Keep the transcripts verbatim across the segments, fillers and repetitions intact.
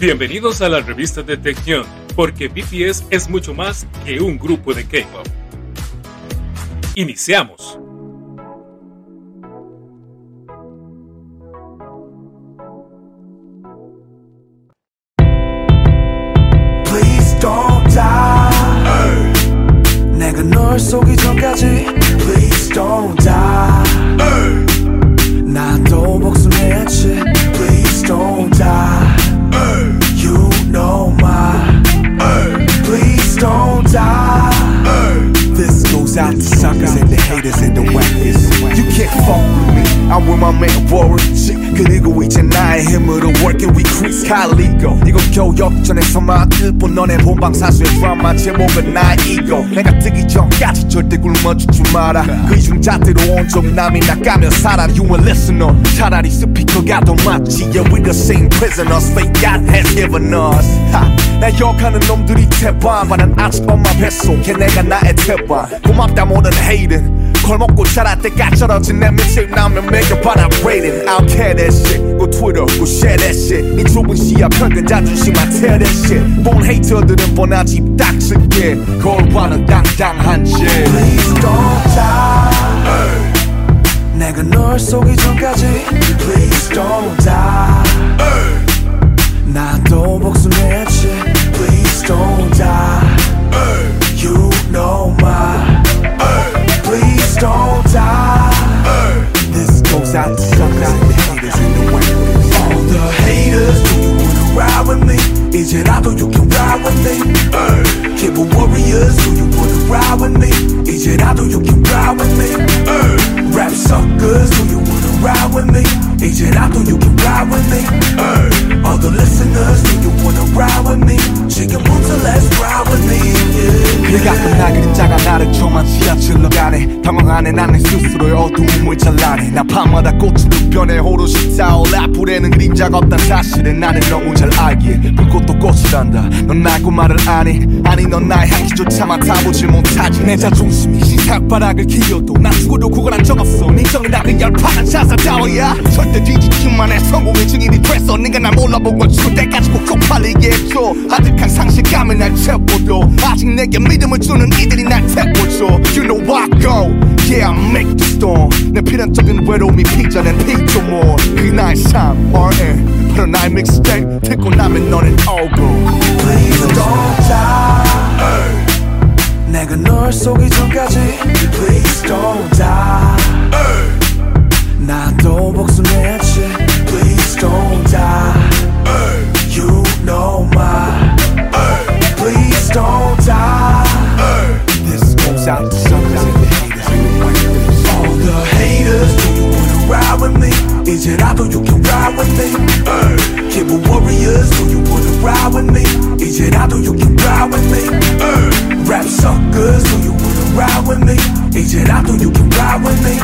Bienvenidos a la revista de Taehyung, porque B T S es mucho más que un grupo de K-Pop. ¡Iniciamos! Please don't die. 내가 널 속이 전까지. Please don't die. 나도 목숨했지. Please don't die. You know my please don't die. This goes out to suckers and the haters and the whackers. You can't fuck with me. I'm with my man Warren G. 그리고 이제 나의 힘으로 work and we crease 칼리고. 이건 교역전에서만 일본 너네 본방사수의 드라마 제목은 나 이거. 내가 뜨기 전까지 절대 굶어주지 마라. 그 이중잣대로 온종 남이 나가며 살아. You a listener. 차라리 스피커가 더 맞지. Yeah, we the same prisoners fate God has given us. 나 욕하는 놈들이 태반. 나는 아직 엄마 뱃속 걔네가 나의 태반. 고맙다 모든 hating. 걸먹고 자랄 때 까쳐러진 내 밑집 나면 매겨봐라 rating. I'll tear that shit. Go Twitter, go share that shit. 네 좁은 시야 평균 자존심 I tear that shit. 본 헤이터들은 뻔하지 딱칠게. 거울과는 당당한 짓. Please don't die. 내가 널 속이 전까지. Please don't die. 나도 목숨했지. Please don't die. You know my please don't die. This goes out to suckers and the haters in the way. All the haters, do you wanna ride with me? 이제라도 you can ride with me. Kibble warriors, do you wanna ride with me? 이제라도 you can ride with me. Rap suckers, do you wanna ride with me? 이제라도 you can ride with me. All the listeners, do you wanna ride with me? 지금 혼자 let's ride with me. 내가 끝나게 된 자가 나를 조만 지하철로 가네. 당황하네 나는 스스로의 어두움을 잘라내. 나 밤마다 꽃으로 변해 호로시 타올라. 불에는 그림자가 없단 사실은 나는 너무 잘 알기에 불꽃도 꽃이란다. 넌 알고 말을 아니 아니 넌 나의 향기조차 맡아보질 못하지. 내 자존심이 시삭바닥을 기어도 난 죽어도 그건 한 적 없어. 네 정이 나를 열파한 자살자워야 절대 뒤지기만 해. 성공의 증인이 됐어. 네가 날 몰라본 걸 죽을 때까지 꼭 쪽팔리게 해줘. 아득한 상실감에 날 채워도 아직 내게 믿음을 주는 이들이 날 태워줘. You know I go, yeah I make the storm. 내 필연적인 외로움이 피자낸 피조물. 그게 나의 삶, 알 엠 바로 나의 믹스테이프. 듣고 나면 너는 얼굴. Please don't die. 내가 널 속이 전까지. Please don't die. 나도 목숨했지. Please don't die. You know my please don't die. This goes out to suckers and the haters. All the haters, do you wanna ride with me? 이제라도 you can ride with me. Kibble warriors, do you wanna ride with me? 이제라도 you can ride with me. Rap suckers, do you wanna ride with me? 이제라도 you can ride with me.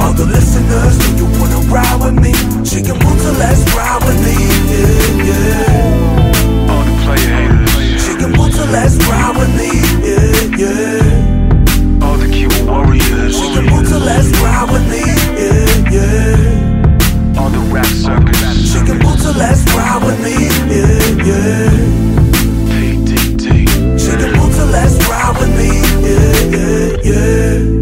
All the listeners, do you wanna ride with me? Chicken Monster, let's ride with me. Yeah, yeah. All the player haters. Chicken Monster, let's ride with me. Yeah, yeah. All the Kido warriors. Chicken Monster, let's ride with me. Yeah, yeah. All the rap circus. Chicken Monster, let's ride with me. Yeah, yeah. P D T. Chicken Monster, let's ride with me. Yeah, yeah, yeah.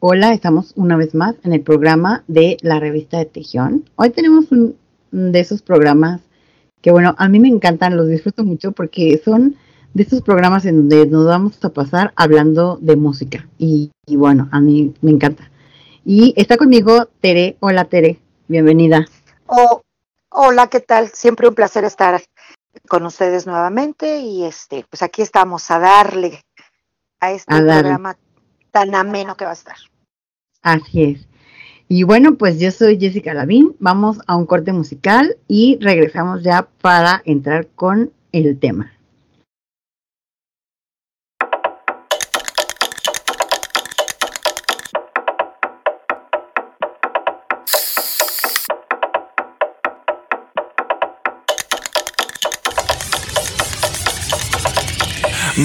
Hola, estamos una vez más en el programa de la revista de Taehyung. Hoy tenemos un de esos programas que, bueno, a mí me encantan, los disfruto mucho porque son de esos programas en donde nos vamos a pasar hablando de música. Y, y bueno, a mí me encanta. Y está conmigo Tere. Hola, Tere. Bienvenida. Oh, hola, ¿qué tal? Siempre un placer estar con ustedes nuevamente. Y este, pues aquí estamos a darle a este a programa darle. Tan ameno que va a estar. Así es. Y bueno, pues yo soy Jessica Lavín. Vamos a un corte musical y regresamos ya para entrar con el tema.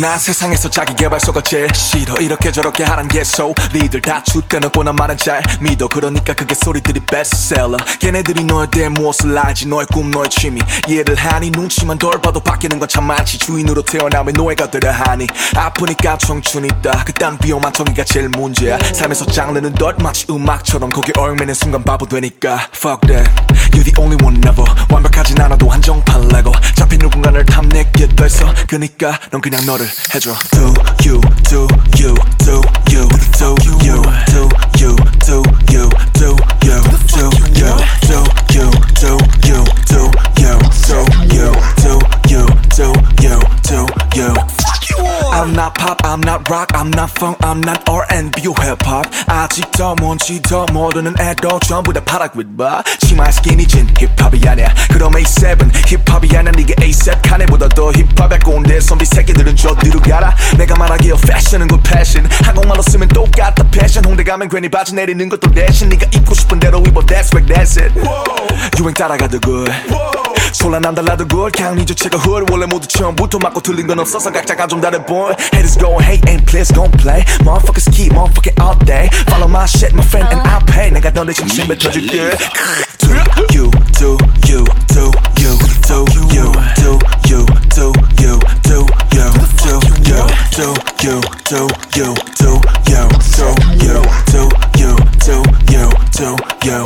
난 세상에서 자기 개발소가 제일 싫어. 이렇게 저렇게 하란 게 so 니들 다 줏대놓고 난 말은 잘 믿어. 그러니까 그게 소리들이 베스트셀러. 걔네들이 너에 대해 무엇을 알지. 너의 꿈 너의 취미 이해를 하니. 눈치만 덜 봐도 바뀌는 건 참 많지. 주인으로 태어나면 노예가 되려 하니. 아프니까 청춘이다 그딴 비용만 정의가 제일 문제야. 삶에서 장르는 덜 마치 음악처럼 거기 얼매는 순간 바보 되니까. Fuck that You're the only one never 완벽하진 않아도 한정판 레고 잡힌 누군가를 탐내게 됐어. 그니까 넌 그냥 너를 해줘. Do you do you do you do you do you do you do you do you do you do you do you do you do you do you do you. I'm not pop, I'm not rock, I'm not funk, I'm not R and B or hip-hop. 아직도 뭔지도 모르는 애도 전부 다 파락윗바. 치마 스키니 진 힙합이 아니야. 그럼 에이 세븐 힙합이 아니야. 니가 에이 셉 카네보다 더 힙합에 꼰대 선비 새끼들은 저 뒤로 가라. 내가 말하기에 패션은 곧 패션. 한국말로 쓰면 똑같다 패션. 홍대 가면 괜히 바지 내리는 것도 대신 니가 입고 싶은 대로 입어. That's right, that's it. 유행 따라가도 good. 소란 안 달라도 good. 그냥 니 주체가 hood. 원래 모두 처음부터 맞고 틀린 건 없어서 각자가 좀 다른 본. Haters go hate and please don't play. Motherfuckers keep motherfucking all day. Follow my shit my friend and I pay. 내가 너네 진심을 터줄게. Do you do you do you do you do you do you do you do you do you do you do you do you do you do you do you.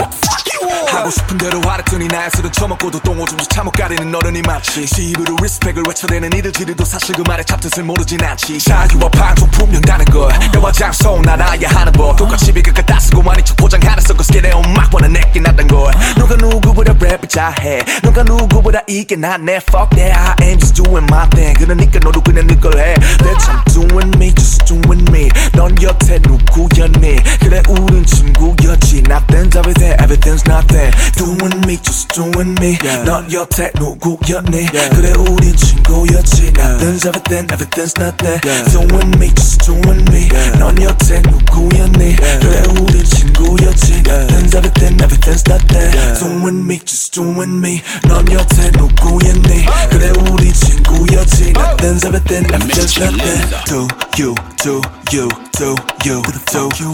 하고 싶은 대로 하랬더니 나의 술은 처먹고도 똥오줌도 참못 가리는 어른이 마치 시입으로 리스펙을 외쳐대는 이들 지리도 사실 그 말에 잡뜻을 모르진 않지. 자유와 방송 분명다는 걸 너와 장소 난 아야 하는 법. 똑같이 비극을 다 쓰고 많이 척 포장하랬어. 그 스킬에 음악보다 내게 낫단 걸. 누가 누구보다 랩을 잘해. 누가 누구보다 이게 낫네. Fuck that I am just doing my thing. 그러니까 너도 그냥 네 걸 해. That's I'm doing me just doing me. 넌 여태 누구였니. 그래 우린 친구였지. Nothing's everything everything's nothing. Doing me just doing me. 넌 여태 누구였니. 그래 우린 친구였지. Nothing's everything everything's nothing. Doing me just doing me. 넌 여태 누구였니. 그래 우린 친구였지. Nothing's everything everything's nothing. Doing me just doing me. 넌 여태 누구였니. 그래 우린 친구였지. Nothing's everything everything's nothing. Do you do you do you do you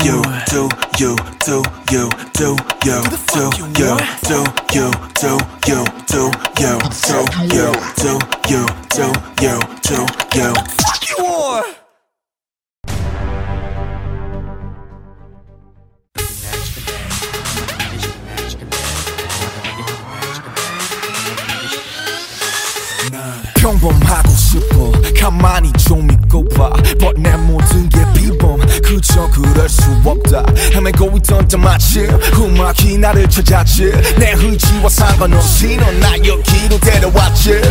do you do you do you do you do you do you do you do you do you do you do you. 평범하고 싶어 가만히 좀 있고 봐. But 내 모든 게 비범 그저 그럴 수 없다. 헤매고 있던 때 마침 음악이 나를 찾았지. 내 의지와 상관없이 넌 나 여기로 데려왔지.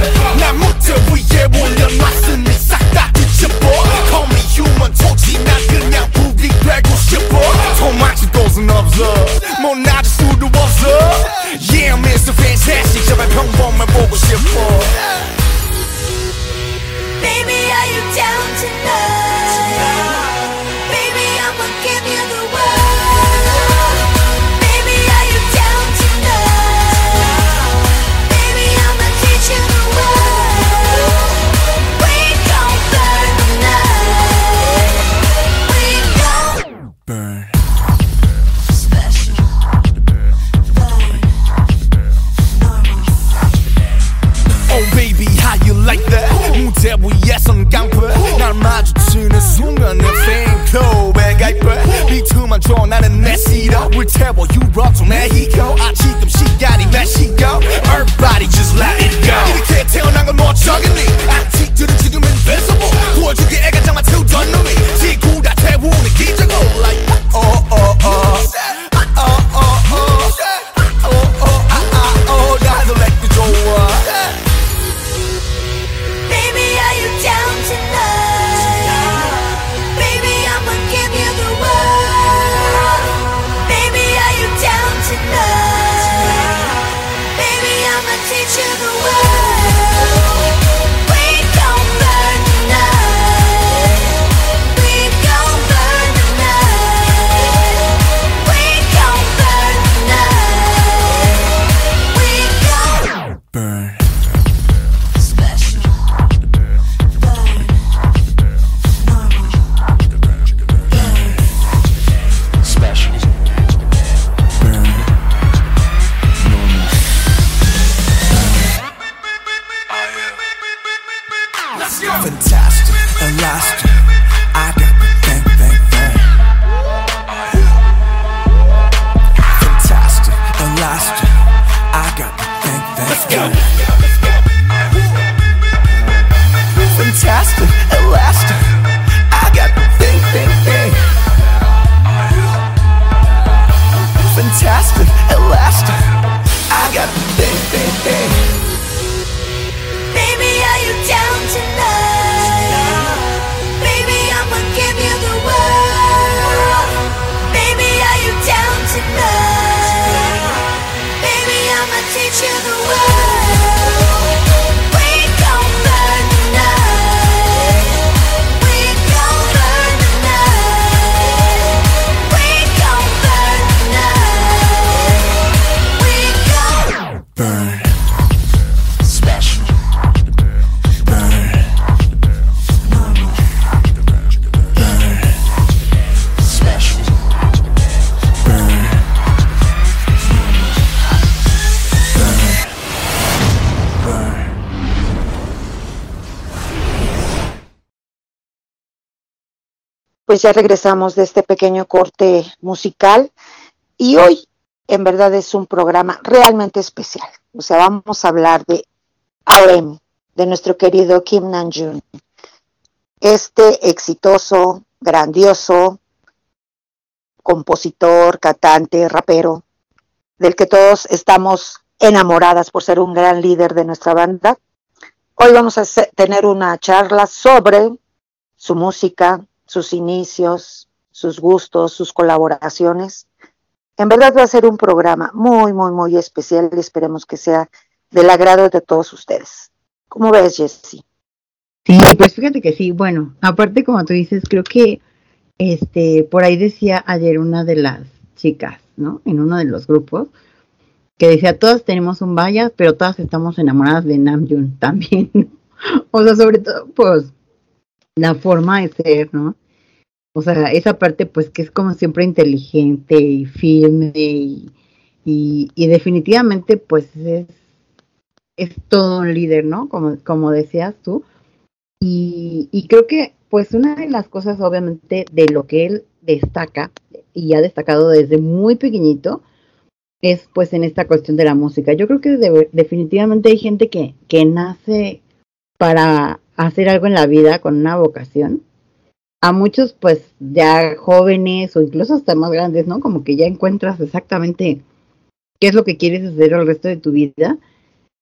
난 무대 위에 올려놨으니 싹 다 뒤집어. Call me human 토지 난 그냥 부기 되고 싶어. 도망칠 곳은 없어 못 놔줄 수도 없어. Yeah I'm Mister Fantastic 제발 평범해 보고 싶어. Baby, are you down tonight? tonight? Baby, I'ma give you the world. Baby, are you down tonight? tonight? Baby, I'ma teach you the world. We gon' burn the night. We gon' burn. Special. Burn. Oh baby, how you like that? 무대 위에선 깡패 날 마주치는 순간 내 팬클럽에 가입해. 비트만 줘 나는 내 시럽을 태워 유럽 좀 메히코. 아 지금 시간이 몇 시간. Everybody just let it go. 이렇게 태어난 건 멋쩍이니 아직들은 지금 invisible. 구워주기 애간장만 태우던 놈이 지구 다 태우는 기적을 like oh oh oh oh oh oh oh oh ah ah oh. 나도 렉도 좋아. Tonight, baby, I'ma teach you the world. pues ya regresamos de este pequeño corte musical y hoy en verdad es un programa realmente especial. O sea, vamos a hablar de R M, de nuestro querido Kim Namjoon, este exitoso, grandioso compositor, cantante, rapero, del que todos estamos enamoradas por ser un gran líder de nuestra banda. Hoy vamos a hacer, tener una charla sobre su música, sus inicios, sus gustos, sus colaboraciones. En verdad va a ser un programa muy, muy, muy especial y esperemos que sea del agrado de todos ustedes. ¿Cómo ves, Jessie? Sí, pues fíjate que sí. Bueno, aparte como tú dices, creo que este por ahí decía ayer una de las chicas, ¿no? En uno de los grupos, que decía, todas tenemos un bias, pero todas estamos enamoradas de Namjoon también, ¿no? O sea, sobre todo, pues, la forma de ser, ¿no? O sea, esa parte, pues, que es como siempre inteligente y firme y, y, y definitivamente, pues, es, es todo un líder, ¿no? Como, como decías tú. Y, y creo que, pues, una de las cosas, obviamente, de lo que él destaca, y ha destacado desde muy pequeñito, es, pues, en esta cuestión de la música. Yo creo que de, definitivamente hay gente que, que nace para hacer algo en la vida con una vocación. A muchos, pues, ya jóvenes o incluso hasta más grandes, ¿no? Como que ya encuentras exactamente qué es lo que quieres hacer el resto de tu vida.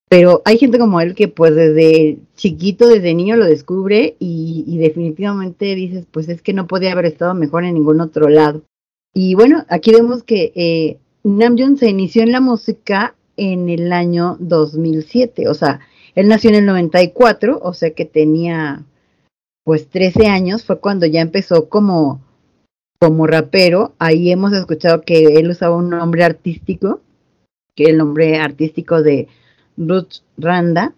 Pero hay gente como él que, pues, desde chiquito, desde niño lo descubre y, y definitivamente dices, pues, es que no podía haber estado mejor en ningún otro lado. Y, bueno, aquí vemos que eh, Namjoon se inició en la música en el año dos mil siete. O sea, él nació en el noventa y cuatro, o sea que tenía... pues trece años fue cuando ya empezó como, como rapero. Ahí hemos escuchado que él usaba un nombre artístico, que el nombre artístico de Runch Randa,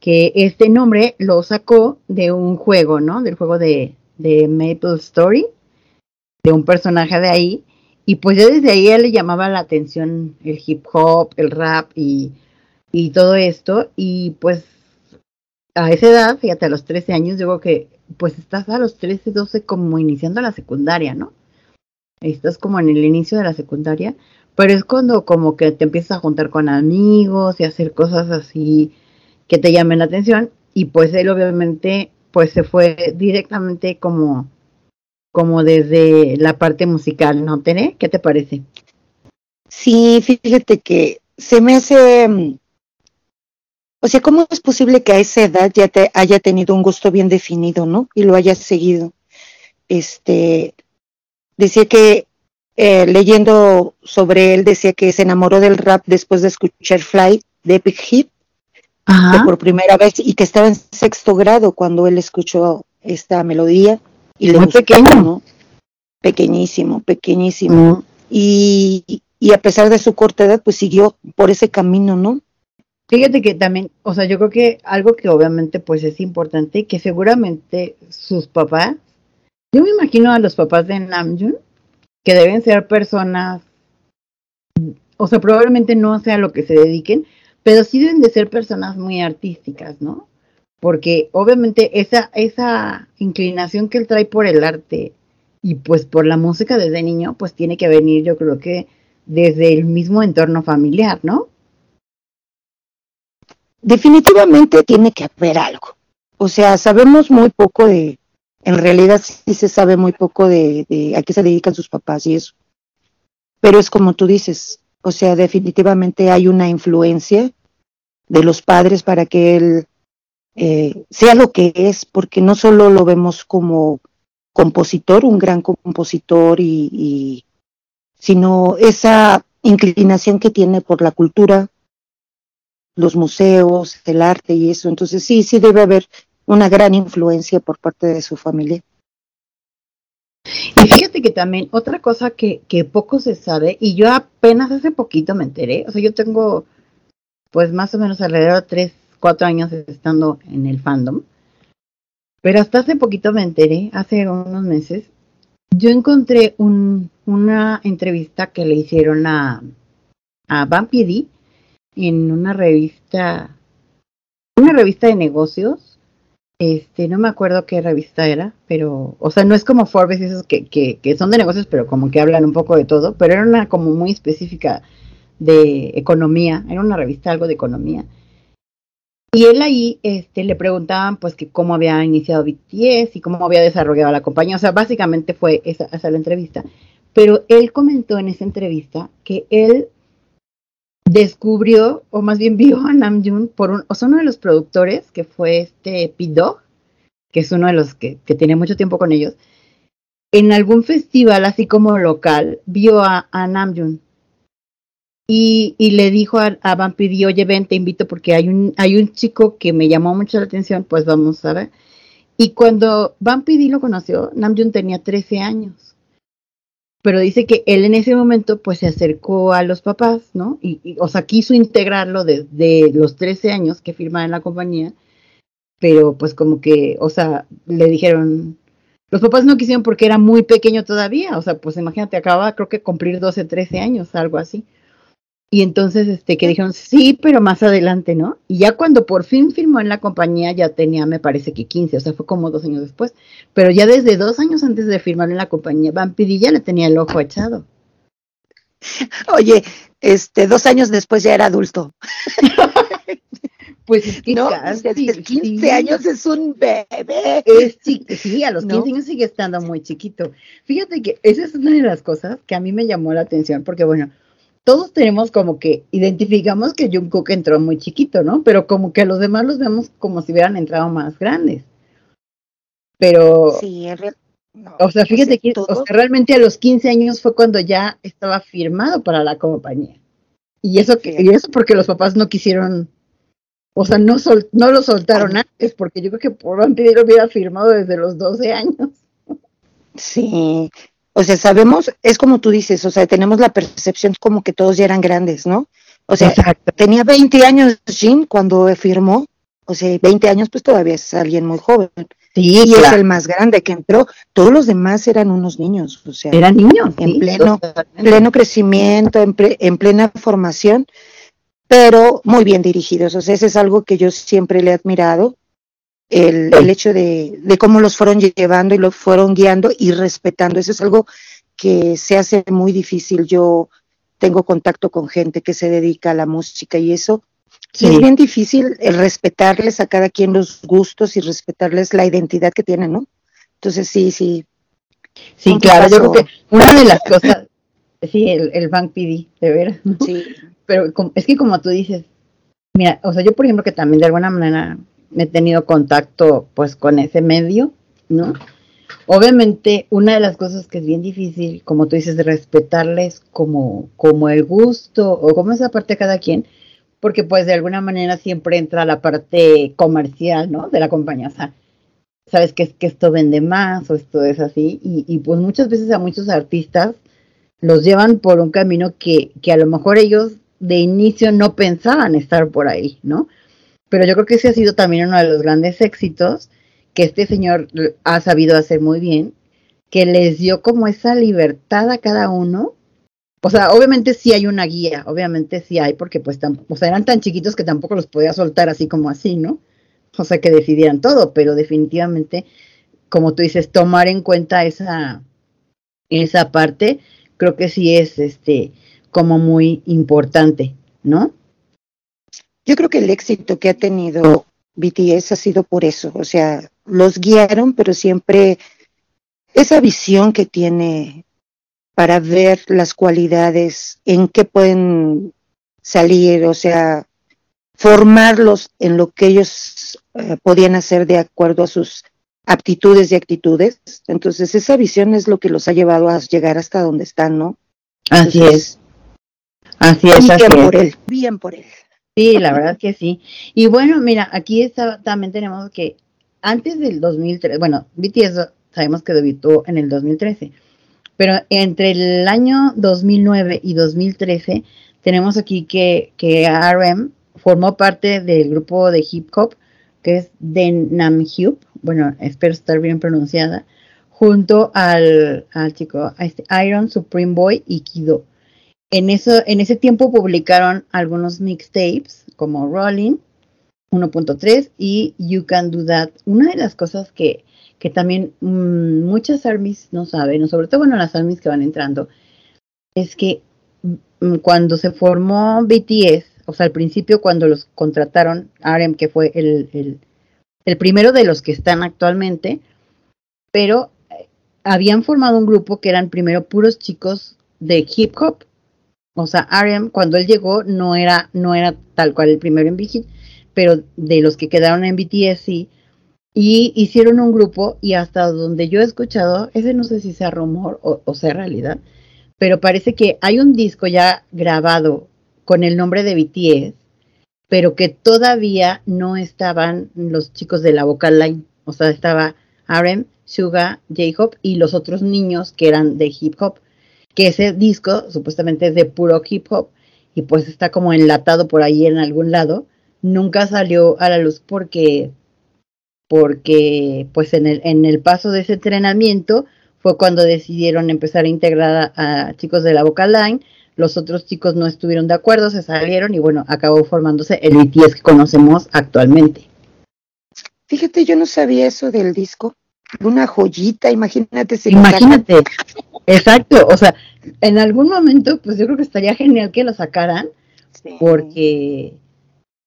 que este nombre lo sacó de un juego, ¿no? Del juego de, de MapleStory, de un personaje de ahí. Y pues ya desde ahí él le llamaba la atención el hip hop, el rap y, y todo esto. Y pues a esa edad, fíjate, a los trece años, digo que pues estás a los trece, doce como iniciando la secundaria, ¿no? Estás como en el inicio de la secundaria, pero es cuando como que te empiezas a juntar con amigos y hacer cosas así que te llamen la atención. Y pues él obviamente pues se fue directamente como, como desde la parte musical, ¿no, Tere? ¿Qué te parece? Sí, fíjate que se me hace... O sea, ¿cómo es posible que a esa edad ya te haya tenido un gusto bien definido, ¿no? Y lo hayas seguido. Este, decía que, eh, leyendo sobre él, decía que se enamoró del rap después de escuchar Fly de Big Hit, que por primera vez, y que estaba en sexto grado cuando él escuchó esta melodía. Y le Muy gustó, pequeño, ¿no? Pequeñísimo, pequeñísimo. Uh-huh. Y, y a pesar de su corta edad, pues siguió por ese camino, ¿no? Fíjate que también, o sea, yo creo que algo que obviamente pues es importante, que seguramente sus papás, yo me imagino a los papás de Namjoon, que deben ser personas, o sea, probablemente no sea lo que se dediquen, pero sí deben de ser personas muy artísticas, ¿no? Porque obviamente esa, esa inclinación que él trae por el arte y pues por la música desde niño, pues tiene que venir, yo creo que desde el mismo entorno familiar, ¿no? Definitivamente tiene que haber algo. O sea, sabemos muy poco de... En realidad sí se sabe muy poco de, de a qué se dedican sus papás y eso. Pero es como tú dices. O sea, definitivamente hay una influencia de los padres para que él eh, sea lo que es. Porque no solo lo vemos como compositor, un gran compositor, y, y sino esa inclinación que tiene por la cultura, los museos, el arte y eso. Entonces sí, sí debe haber una gran influencia por parte de su familia. Y fíjate que también otra cosa que, que poco se sabe, y yo apenas hace poquito me enteré, o sea, yo tengo pues más o menos alrededor de tres, cuatro años estando en el fandom, pero hasta hace poquito me enteré, hace unos meses, yo encontré un, una entrevista que le hicieron a, a Bang P D, en una revista, una revista de negocios, Este, no me acuerdo qué revista era, pero, o sea, no es como Forbes y esos que, que, que son de negocios, pero como que hablan un poco de todo, pero era una como muy específica de economía, era una revista algo de economía. Y él ahí este, le preguntaban pues que cómo había iniciado B T S y cómo había desarrollado la compañía, o sea, básicamente fue esa, esa la entrevista, pero él comentó en esa entrevista que él descubrió, o más bien vio a Namjoon por un, o sea, uno de los productores que fue este Pido, que es uno de los que, que tiene mucho tiempo con ellos, en algún festival así como local, vio a, a Namjoon y, y le dijo a, a Bang P D, oye, ven, te invito porque hay un, hay un chico que me llamó mucho la atención, pues vamos a ver. Y cuando Bang P D lo conoció, Namjoon tenía trece años. Pero dice que él en ese momento pues se acercó a los papás, ¿no? Y, y o sea, quiso integrarlo desde los trece años que firmaba en la compañía, pero pues como que, o sea, le dijeron, los papás no quisieron porque era muy pequeño todavía, o sea, pues imagínate, acababa creo que cumplir doce, trece años, algo así. Y entonces este que dijeron, sí, pero más adelante, ¿no? Y ya cuando por fin firmó en la compañía ya tenía, me parece que quince, o sea, fue como dos años después. Pero ya desde dos años antes de firmar en la compañía, Bang P D ya le tenía el ojo echado. Oye, este, dos años después ya era adulto. Pues es que no, casi, quince sí. años es un bebé. Es chique, sí, a los quince ¿no? años sigue estando muy chiquito. Fíjate que esa es una de las cosas que a mí me llamó la atención, porque bueno, todos tenemos como que, identificamos que Jungkook entró muy chiquito, ¿no? Pero como que a los demás los vemos como si hubieran entrado más grandes. Pero, sí, en realidad, no, o sea, fíjate que o sea, realmente a los quince años fue cuando ya estaba firmado para la compañía. Y eso que, sí. y eso porque los papás no quisieron, o sea, no sol, no lo soltaron antes, porque yo creo que por Bang P D lo hubiera firmado desde los doce años. Sí. O sea, sabemos, es como tú dices, o sea, tenemos la percepción como que todos ya eran grandes, ¿no? O sea, exacto. Tenía veinte años Jin cuando firmó, o sea, veinte años pues todavía es alguien muy joven. Sí, y claro. Es el más grande que entró, todos los demás eran unos niños, o sea. Eran niños, en sí, pleno, pleno crecimiento, en, pre, en plena formación, pero muy bien dirigidos, o sea, eso es algo que yo siempre le he admirado. El, el hecho de, de cómo los fueron llevando y los fueron guiando y respetando. Eso es algo que se hace muy difícil. Yo tengo contacto con gente que se dedica a la música y eso. Sí. Y es bien difícil el respetarles a cada quien los gustos y respetarles la identidad que tienen, ¿no? Entonces, sí, sí. Sí, claro, yo creo que una de las cosas... sí, el, el Bang P D, de veras, ¿no? Sí. Pero es que como tú dices, mira, o sea, yo por ejemplo que también de alguna manera... me he tenido contacto, pues, con ese medio, ¿no? Obviamente, una de las cosas que es bien difícil, como tú dices, de respetarles como, como el gusto o como esa parte de cada quien, porque, pues, de alguna manera siempre entra la parte comercial, ¿no? De la compañía, o sea, sabes que, que esto vende más o esto es así, y, y pues, muchas veces a muchos artistas los llevan por un camino que, que a lo mejor ellos de inicio no pensaban estar por ahí, ¿no? Pero yo creo que ese ha sido también uno de los grandes éxitos que este señor ha sabido hacer muy bien, que les dio como esa libertad a cada uno. O sea, obviamente sí hay una guía, obviamente sí hay, porque pues tam- o sea, eran tan chiquitos que tampoco los podía soltar así como así, ¿no? O sea, que decidieran todo, pero definitivamente, como tú dices, tomar en cuenta esa, esa parte, creo que sí es este como muy importante, ¿no? Yo creo que el éxito que ha tenido B T S ha sido por eso, o sea, los guiaron, pero siempre esa visión que tiene para ver las cualidades, en qué pueden salir, o sea, formarlos en lo que ellos eh, podían hacer de acuerdo a sus aptitudes y actitudes. Entonces, esa visión es lo que los ha llevado a llegar hasta donde están, ¿no? Así Entonces, es. Así es. Bien así por es. él, bien por él. Sí, la verdad que sí. Y bueno, mira, aquí está, también tenemos que antes del dos mil trece, bueno, B T S sabemos que debutó en el dos mil trece, pero entre el año dos mil nueve y dos mil trece tenemos aquí que, que R M formó parte del grupo de hip hop que es Daenamhyup, bueno, espero estar bien pronunciada, junto al, al chico a este Iron Supreme Boy y Kido. En eso, en ese tiempo publicaron algunos mixtapes como Rolling, uno punto tres y You Can Do That. Una de las cosas que, que también mmm, muchas armies no saben, sobre todo bueno las armies que van entrando, es que mmm, cuando se formó B T S, o sea, al principio cuando los contrataron, R M, que fue el, el, el primero de los que están actualmente, pero eh, habían formado un grupo que eran primero puros chicos de hip hop. O sea, R M, cuando él llegó, no era no era tal cual el primero en Big Hit, pero de los que quedaron en B T S sí, y hicieron un grupo, y hasta donde yo he escuchado, ese no sé si sea rumor o, o sea realidad, pero parece que hay un disco ya grabado con el nombre de B T S, pero que todavía no estaban los chicos de la vocal line. O sea, estaba R M, Suga, J-Hope y los otros niños que eran de hip hop, que ese disco supuestamente es de puro hip hop, y pues está como enlatado por ahí en algún lado. Nunca salió a la luz porque, porque pues en el, en el paso de ese entrenamiento fue cuando decidieron empezar a integrar a, a chicos de la vocal line. Los otros chicos no estuvieron de acuerdo, se salieron y bueno, acabó formándose el B T S que conocemos actualmente. Fíjate, yo no sabía eso del disco. Una joyita, imagínate. Si imagínate, lo exacto. O sea, en algún momento, pues yo creo que estaría genial que lo sacaran, sí. Porque,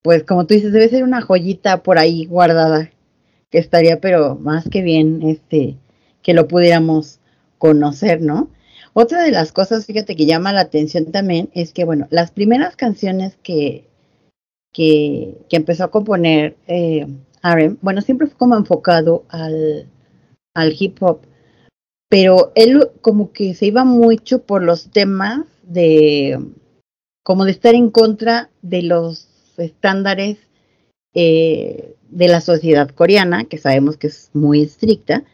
pues como tú dices, debe ser una joyita por ahí guardada, que estaría, pero más que bien, este, que lo pudiéramos conocer, ¿no? Otra de las cosas, fíjate, que llama la atención también es que, bueno, las primeras canciones que, que, que empezó a componer eh, R M, bueno, siempre fue como enfocado al... al hip hop, pero él como que se iba mucho por los temas de, como de estar en contra de los estándares eh, de la sociedad coreana, que sabemos que es muy estricta,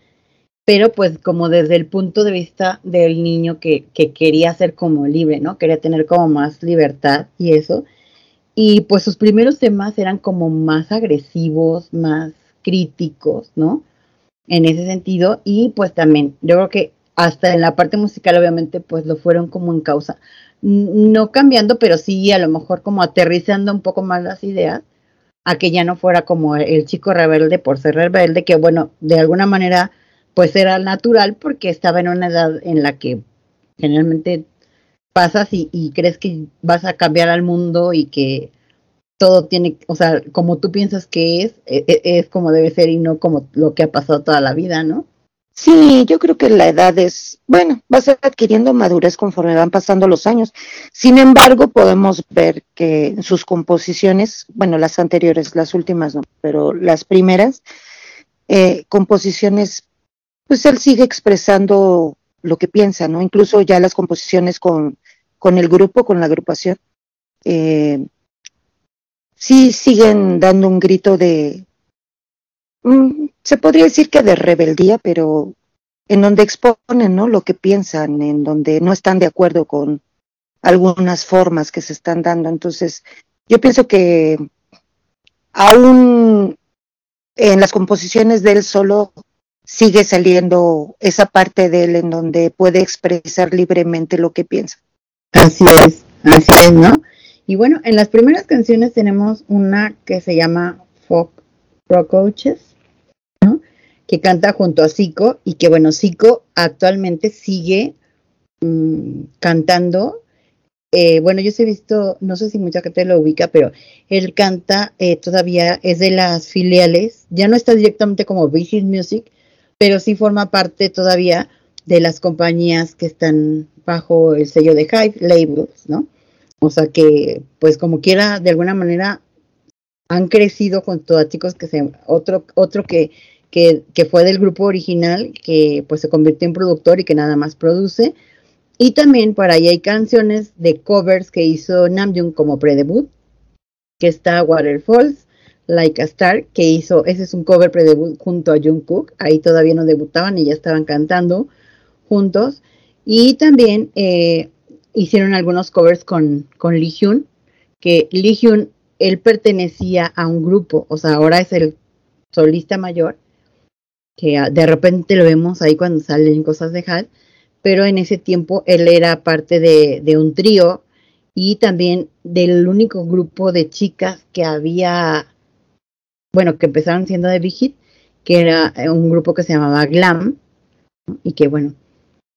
pero pues como desde el punto de vista del niño que, que quería ser como libre, ¿no? Quería tener como más libertad y eso, y pues sus primeros temas eran como más agresivos, más críticos, ¿no? En ese sentido, y pues también, yo creo que hasta en la parte musical, obviamente, pues lo fueron como en causa, no cambiando, pero sí a lo mejor como aterrizando un poco más las ideas, a que ya no fuera como el chico rebelde por ser rebelde, que bueno, de alguna manera, pues era natural, porque estaba en una edad en la que generalmente pasas y, y crees que vas a cambiar al mundo y que todo tiene, o sea, como tú piensas que es, es, es como debe ser y no como lo que ha pasado toda la vida, ¿no? Sí, yo creo que la edad es, bueno, vas adquiriendo madurez conforme van pasando los años. Sin embargo, podemos ver que sus composiciones, bueno, las anteriores, las últimas no, pero las primeras eh, composiciones, pues él sigue expresando lo que piensa, ¿no? Incluso ya las composiciones con, con el grupo, con la agrupación, eh, sí siguen dando un grito de, mm, se podría decir que de rebeldía, pero en donde exponen, ¿no?, lo que piensan, en donde no están de acuerdo con algunas formas que se están dando. Entonces, yo pienso que aún en las composiciones de él solo sigue saliendo esa parte de él en donde puede expresar libremente lo que piensa. Así es, así es, ¿no? Y bueno, en las primeras canciones tenemos una que se llama Folk Pro Coaches, ¿no?, que canta junto a Zico, y que bueno, Zico actualmente sigue mmm, cantando. Eh, bueno, yo se he visto, no sé si mucha gente lo ubica, pero él canta eh, todavía, es de las filiales, ya no está directamente como Big Hit Music, pero sí forma parte todavía de las compañías que están bajo el sello de Hybe Labels, ¿no? O sea que, pues como quiera, de alguna manera han crecido con todos chicos que se, otro, otro que, que, que fue del grupo original, que pues se convirtió en productor y que nada más produce. Y también por ahí hay canciones de covers que hizo Namjoon como pre-debut, que está Waterfalls, Like a Star, que hizo, ese es un cover pre-debut junto a Jungkook, ahí todavía no debutaban y ya estaban cantando juntos. Y también eh, hicieron algunos covers con, con Lee Hyun, que Lee Hyun, él pertenecía a un grupo, o sea, ahora es el solista mayor, que de repente lo vemos ahí cuando salen cosas de Hybe, pero en ese tiempo él era parte de, de un trío, y también del único grupo de chicas que había bueno, que empezaron siendo de Big Hit, que era un grupo que se llamaba Glam, y que, bueno,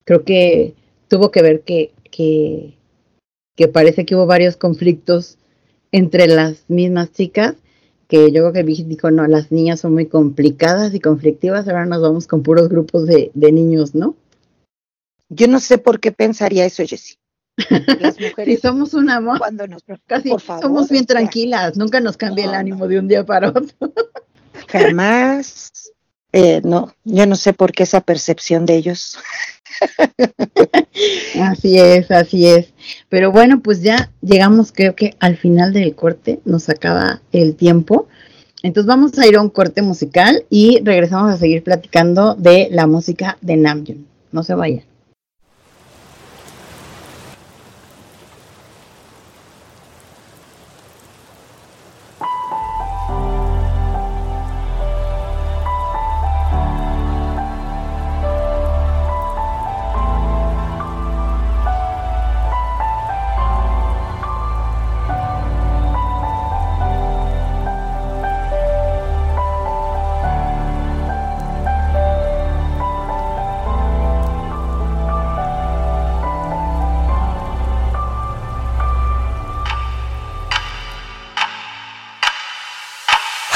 creo que tuvo que ver que, que, que parece que hubo varios conflictos entre las mismas chicas, que yo creo que Big Hit dijo, no, las niñas son muy complicadas y conflictivas, ahora nos vamos con puros grupos de, de niños, ¿no? Yo no sé por qué pensaría eso, Jessie. Las mujeres, si somos un amor, cuando nos, casi por favor, somos bien tranquilas, nunca nos cambia no, el ánimo no. de un día para otro. Jamás, eh, no, yo no sé por qué esa percepción de ellos. Así es, así es. Pero bueno, pues ya llegamos, creo que al final del corte, nos acaba el tiempo. Entonces vamos a ir a un corte musical y regresamos a seguir platicando de la música de Namjoon. No se vayan.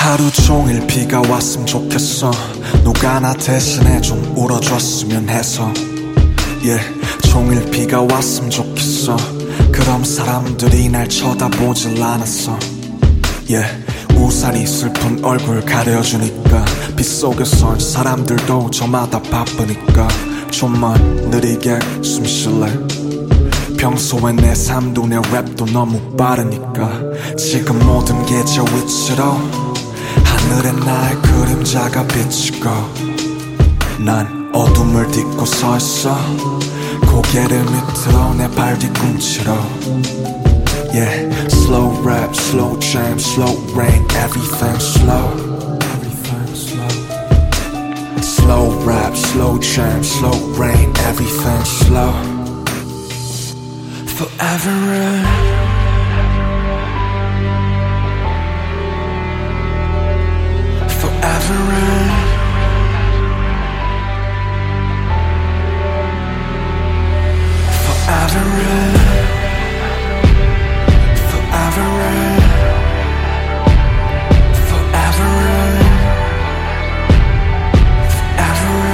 하루 종일 비가 왔으면 좋겠어. 누가 나 대신에 좀 울어줬으면 해서. yeah. 종일 비가 왔으면 좋겠어. 그럼 사람들이 날 쳐다보질 않았어. yeah. 우산이 슬픈 얼굴 가려주니까. 빗속에선 사람들도 저마다 바쁘니까. 좀만 느리게 숨 쉴래. 평소에 내 삶도 내 랩도 너무 빠르니까. 지금 모든 게 제 위치로 하늘에 나의 그림자가 비치고 난 어둠을 딛고 서 있어. 고개를 밑으로 내 발 뒤꿈치로. Yeah, slow rap, slow jam, slow rain, everything slow. Slow rap, slow jam, slow rain, everything slow. Forever. Forever in, forever in, forever in, forever in, forever in, forever in,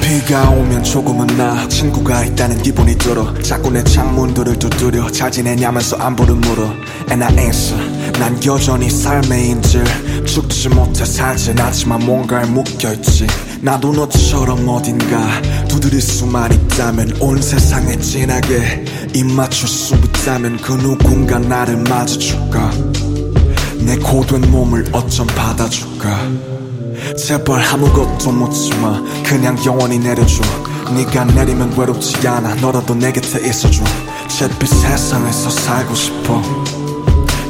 비가 오면 조금은 나 친구가 있다는 기분이 들어. 자꾸 내 창문들을 두드려 잘 지내냐면서 안부를 물어. And I answer. 난 여전히 삶의 인질. 죽지 못해 살진 않지만 뭔가에 묶여있지. 나도 너처럼 어딘가 두드릴 수만 있다면 온 세상에 진하게 입 맞출 수 있다면 그 누군가 나를 맞아줄까. 내 고된 몸을 어쩜 받아줄까. 제발 아무것도 묻지마. 그냥 영원히 내려줘. 네가 내리면 외롭지 않아. 너라도 내 곁에 있어줘. 잿빛 세상에서 살고 싶어.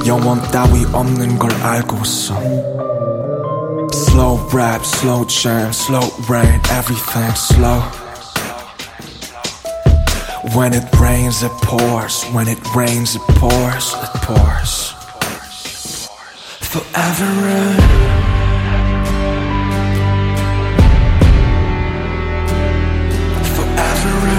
영원 따위 없는 걸 알고 있어. Slow rap, slow jam, slow rain, everything slow. When it rains it pours. When it rains it pours. It pours. Forever rain. Forever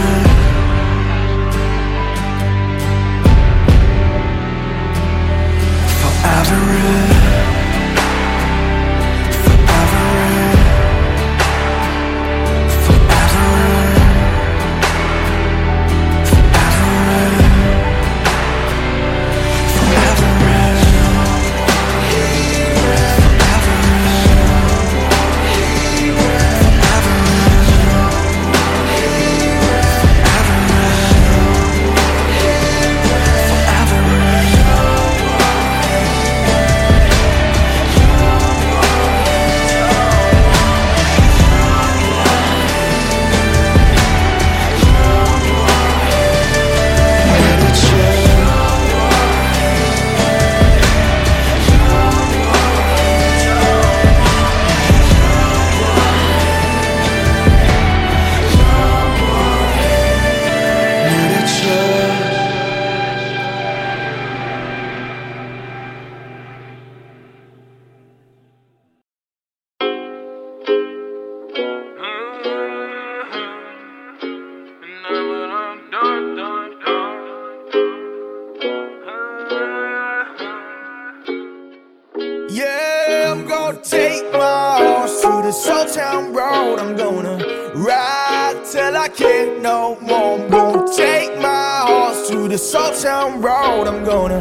Downtown road, I'm gonna ride till I can't no more. Won't take my horse to the Soultown road, I'm gonna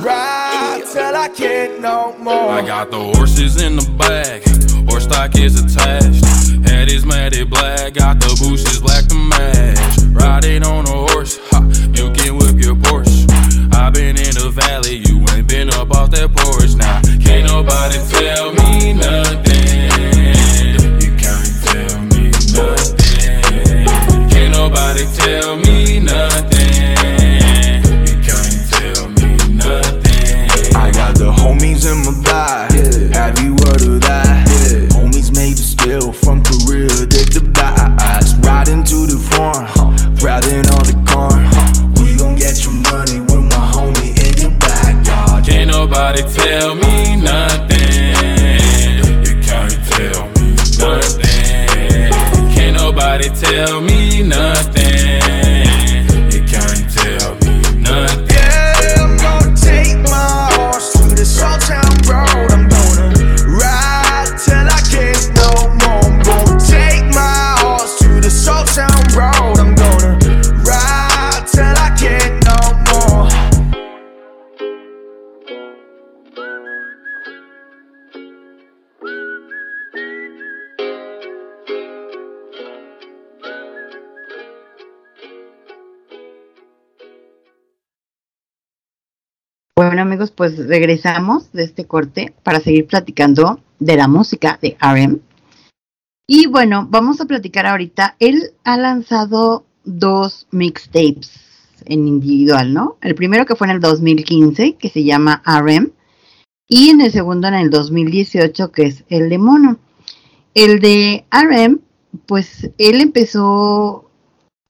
ride till I can't no more. I got the horses in the back, horse stock is attached. Head is matted black, got the bushes black to match. Riding on a horse, ha, you can whip your Porsche. I been in the valley, you ain't been up off that porch. Now, nah, can't nobody tell me nothing. You can't tell me nothing. Can't nobody tell me nothing. You can't tell me nothing. I got the homies in my bag, yeah. Have you heard of that? Yeah. Homies made the skill from Korea to Dubai. Riding to the farm, huh. Riding on the car, huh. We gon' get your money with my homie in your backyard. Can't nobody tell me nothing. You can't tell me nothing. Can't nobody tell me nothing. You can't tell me nothing. Yeah, I'm gonna take my horse to the Soultown road. I'm gonna ride till I can't no more. I'm gonna take my horse to the Soultown road. I'm gonna ride till I can't no more. Bueno, amigos, pues regresamos de este corte para seguir platicando de la música de R M. Y bueno, vamos a platicar ahorita. Él ha lanzado dos mixtapes en individual, ¿no? El primero que fue en el dos mil quince, que se llama R M, y en el segundo en el dos mil dieciocho, que es el de Mono. El de R M, pues él empezó,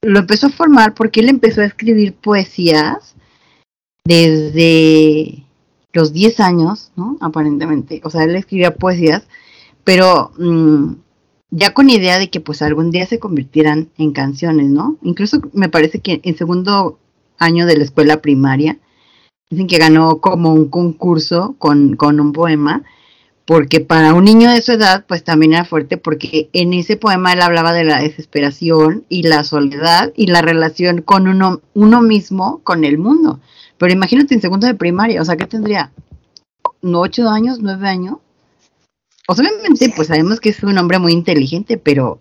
lo empezó a formar porque él empezó a escribir poesías desde los diez años, ¿no? Aparentemente, o sea, él escribía poesías, pero mmm, ya con idea de que pues algún día se convirtieran en canciones, ¿no? Incluso me parece que en segundo año de la escuela primaria, dicen que ganó como un concurso con, con un poema, porque para un niño de su edad pues también era fuerte, porque en ese poema él hablaba de la desesperación y la soledad y la relación con uno, uno mismo, con el mundo. Pero imagínate en segundo de primaria, o sea, ¿qué tendría? ¿Ocho años? ¿Nueve años? O sea, obviamente, pues sabemos que es un hombre muy inteligente, pero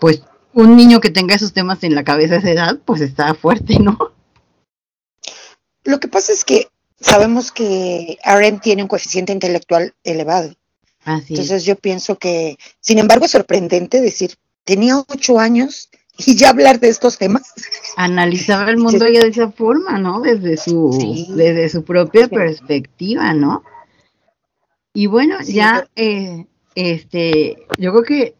pues un niño que tenga esos temas en la cabeza a esa edad, pues está fuerte, ¿no? Lo que pasa es que sabemos que R M tiene un coeficiente intelectual elevado. Así Entonces es. Yo pienso que, sin embargo, es sorprendente decir, tenía ocho años... Y ya hablar de estos temas. Analizaba el mundo ya de esa forma, ¿no? Desde su sí. desde su propia sí. perspectiva, ¿no? Y bueno, sí, ya, eh, este, yo creo que,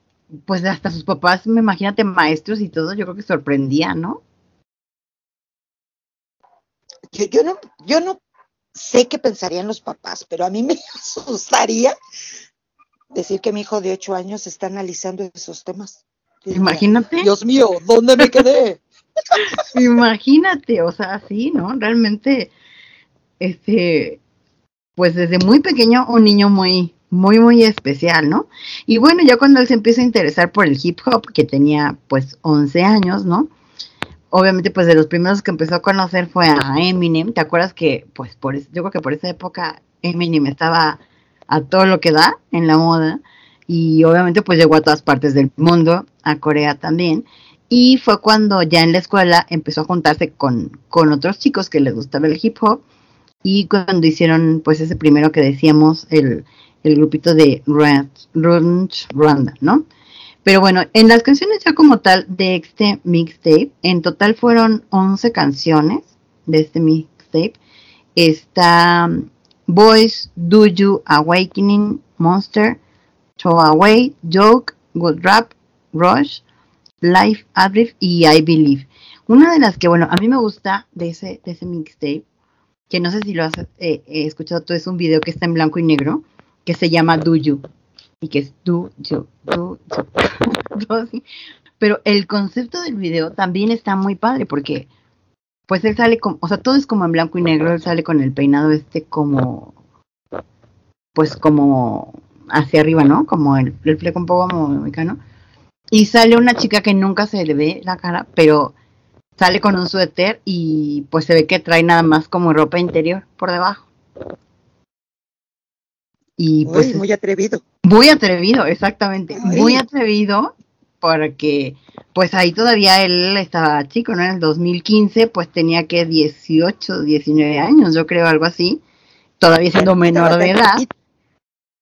pues hasta sus papás, me imagínate, maestros y todo, yo creo que sorprendía, ¿no? Yo, yo no, yo no sé qué pensarían los papás, pero a mí me asustaría decir que mi hijo de ocho años está analizando esos temas. Imagínate. Dios mío, ¿dónde me quedé? Imagínate, o sea, sí, ¿no? Realmente, este, pues desde muy pequeño, un niño muy, muy, muy especial, ¿no? Y bueno, ya cuando él se empieza a interesar por el hip hop, que tenía, pues, once años, ¿no? Obviamente, pues, de los primeros que empezó a conocer fue a Eminem. ¿Te acuerdas que, pues, por yo creo que por esa época Eminem estaba a todo lo que da en la moda? Y obviamente pues llegó a todas partes del mundo, a Corea también, y fue cuando ya en la escuela empezó a juntarse con, con otros chicos que les gustaba el hip hop, y cuando hicieron pues ese primero que decíamos, el, el grupito de Runch Randa, ¿no? Pero bueno, en las canciones ya como tal de este mixtape, en total fueron once canciones de este mixtape, está Boys, Do You, Awakening, Monster, Throw Away, Joke, Good Rap, Rush, Life, Adrift y I Believe. Una de las que, bueno, a mí me gusta de ese, de ese mixtape, que no sé si lo has eh, escuchado tú, es un video que está en blanco y negro, que se llama Do You, y que es Do You, Do You. Pero el concepto del video también está muy padre, porque pues él sale, con, o sea, todo es como en blanco y negro, él sale con el peinado este como, pues como... hacia arriba, ¿no? Como el, el fleco un poco como mexicano. Y sale una chica que nunca se le ve la cara, pero sale con un suéter y pues se ve que trae nada más como ropa interior por debajo. Y pues Uy, muy atrevido. Muy atrevido, exactamente. Uy. Muy atrevido porque pues ahí todavía él estaba chico, ¿no? En el dos mil quince pues tenía que dieciocho, diecinueve años, yo creo, algo así. Todavía siendo menor de edad.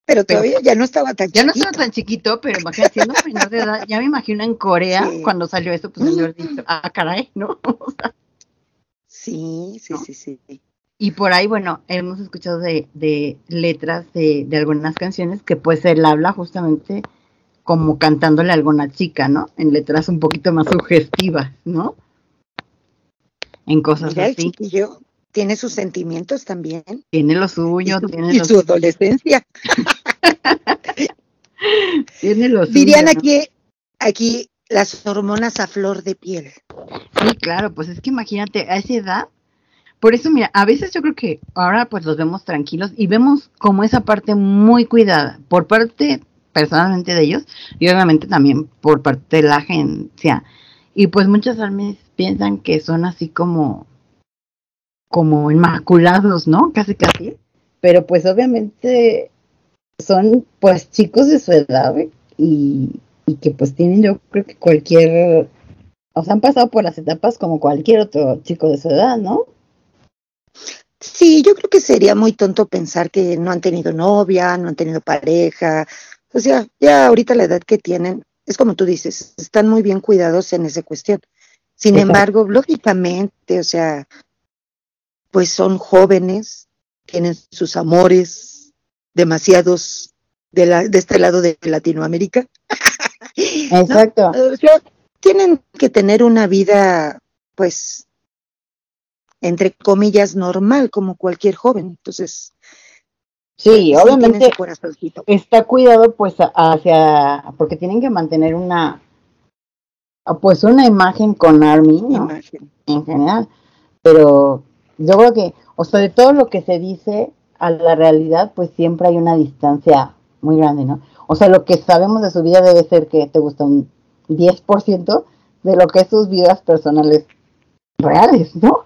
Pero todavía pero, ya no estaba tan ya chiquito. Ya no estaba tan chiquito, pero imagínate, siendo menor de edad, ya me imagino en Corea, sí. Cuando salió esto, pues señor dijo, ah, caray, ¿no? O sea, sí, sí, ¿no? sí, sí, sí. Y por ahí, bueno, hemos escuchado de, de letras de, de algunas canciones que pues él habla justamente como cantándole a alguna chica, ¿no? En letras un poquito más sugestivas, ¿no? En cosas Mira, así. El chiquillo tiene sus sentimientos también. Tiene lo suyo. Y su, tiene y lo su suyo. Adolescencia. Tiene lo suyo. Dirían aquí, ¿no? Aquí las hormonas a flor de piel. Sí, claro, pues es que imagínate, a esa edad. Por eso, mira, a veces yo creo que ahora pues los vemos tranquilos y vemos como esa parte muy cuidada por parte personalmente de ellos y obviamente también por parte de la agencia. Y pues muchas almas piensan que son así como... como inmaculados, ¿no? Casi, casi. Pero pues obviamente son pues chicos de su edad, ¿eh? y, y que pues tienen, yo creo que cualquier... O sea, han pasado por las etapas como cualquier otro chico de su edad, ¿no? Sí, yo creo que sería muy tonto pensar que no han tenido novia, no han tenido pareja. O sea, ya ahorita la edad que tienen, es como tú dices, están muy bien cuidados en esa cuestión. Sin Exacto. embargo, lógicamente, o sea... pues son jóvenes, tienen sus amores, demasiados de, la, de este lado de Latinoamérica. Exacto. No, o sea, tienen que tener una vida, pues, entre comillas, normal, como cualquier joven. Entonces, sí, pues, obviamente sí está cuidado, pues, hacia, porque tienen que mantener una, pues, una imagen con Army, ¿no? Imagen. En general, pero... yo creo que, o sea, de todo lo que se dice a la realidad, pues siempre hay una distancia muy grande, ¿no? O sea, lo que sabemos de su vida debe ser que te gusta un diez por ciento de lo que es sus vidas personales reales, ¿no?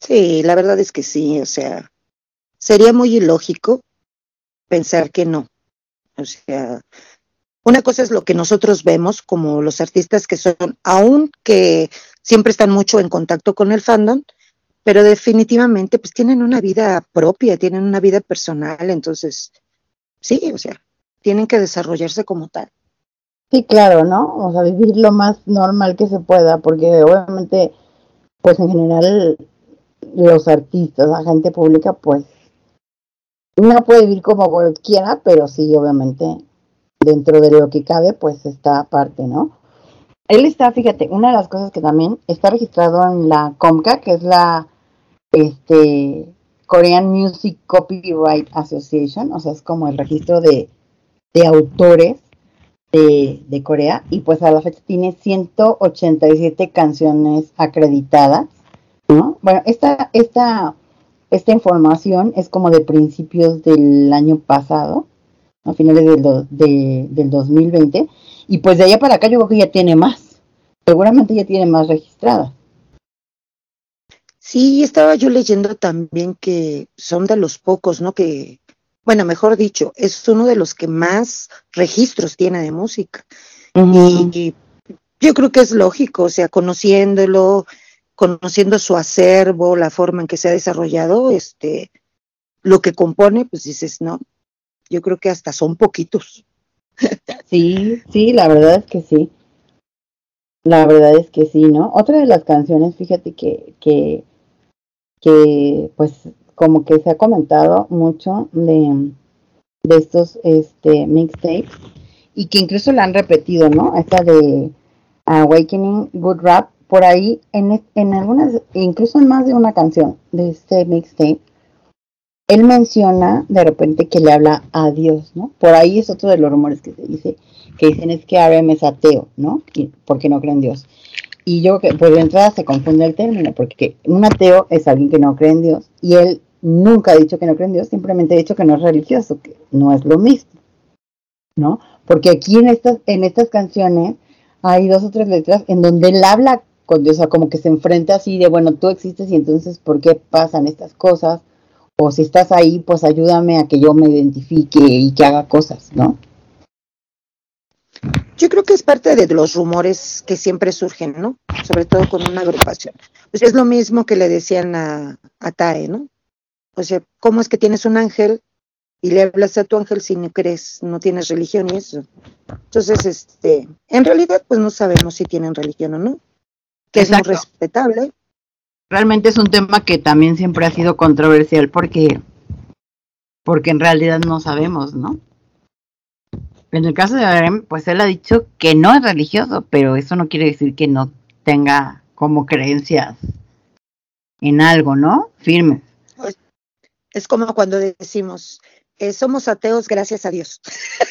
Sí, la verdad es que sí, o sea, sería muy ilógico pensar que no. O sea, una cosa es lo que nosotros vemos como los artistas que son, aunque siempre están mucho en contacto con el fandom, pero definitivamente pues tienen una vida propia, tienen una vida personal, entonces sí, o sea, tienen que desarrollarse como tal. Sí, claro, ¿no? O sea, vivir lo más normal que se pueda, porque obviamente, pues en general, los artistas, la gente pública, pues, no puede vivir como cualquiera, pero sí, obviamente, dentro de lo que cabe, pues está parte, ¿no? Él está, fíjate, una de las cosas que también está registrado en la COMCA, que es la... este Korean Music Copyright Association, o sea, es como el registro de, de autores de, de Corea, y pues a la fecha tiene ciento ochenta y siete canciones acreditadas, ¿no? Bueno, esta, esta, esta información es como de principios del año pasado, a finales del, do, de, del dos mil veinte, y pues de allá para acá yo creo que ya tiene más, seguramente ya tiene más registradas. Sí, estaba yo leyendo también que son de los pocos, ¿no? Que, bueno, mejor dicho, es uno de los que más registros tiene de música. Uh-huh. Y, y yo creo que es lógico, o sea, conociéndolo, conociendo su acervo, la forma en que se ha desarrollado, este, lo que compone, pues dices, no, yo creo que hasta son poquitos. Sí, sí, la verdad es que sí. La verdad es que sí, ¿no? Otra de las canciones, fíjate que... que que pues como que se ha comentado mucho de, de estos este mixtapes y que incluso la han repetido, ¿no? Esta de Awakening, Good Rap, por ahí en, en algunas, incluso en más de una canción de este mixtape, él menciona de repente que le habla a Dios, ¿no? Por ahí es otro de los rumores que se dice, que dicen es que R M es ateo, ¿no? Y, porque no cree en Dios. Y yo creo que, pues de entrada se confunde el término, porque un ateo es alguien que no cree en Dios, y él nunca he dicho que no creo en Dios, simplemente he dicho que no es religioso, que no es lo mismo, ¿no? Porque aquí en estas, en estas canciones hay dos o tres letras en donde él habla con Dios, o sea, como que se enfrenta así de, bueno, tú existes y entonces, ¿por qué pasan estas cosas? O si estás ahí, pues ayúdame a que yo me identifique y que haga cosas, ¿no? Yo creo que es parte de los rumores que siempre surgen, ¿no? Sobre todo con una agrupación. Pues es lo mismo que le decían a, a Tae, ¿no? O sea, ¿cómo es que tienes un ángel y le hablas a tu ángel si no crees, no tienes religión y eso? Entonces, este, en realidad, pues no sabemos si tienen religión o no, que Exacto. es muy respetable. Realmente es un tema que también siempre ha sido controversial porque, porque en realidad no sabemos, ¿no? En el caso de R M, pues él ha dicho que no es religioso, pero eso no quiere decir que no tenga como creencias en algo, ¿no? Firmes. Es como cuando decimos, eh, somos ateos gracias a Dios.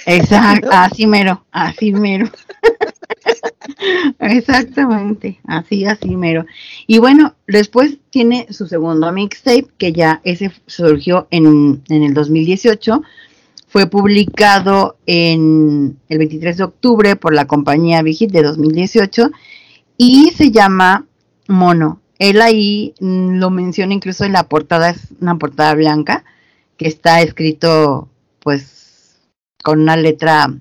Exacto, ¿no? Así mero, así mero. Exactamente, así, así mero. Y bueno, después tiene su segundo mixtape, que ya ese surgió en, en el dos mil dieciocho. Fue publicado en el veintitrés de octubre por la compañía Big Hit de dos mil dieciocho y se llama Mono. Él ahí lo menciona incluso en la portada, es una portada blanca que está escrito pues con una letra,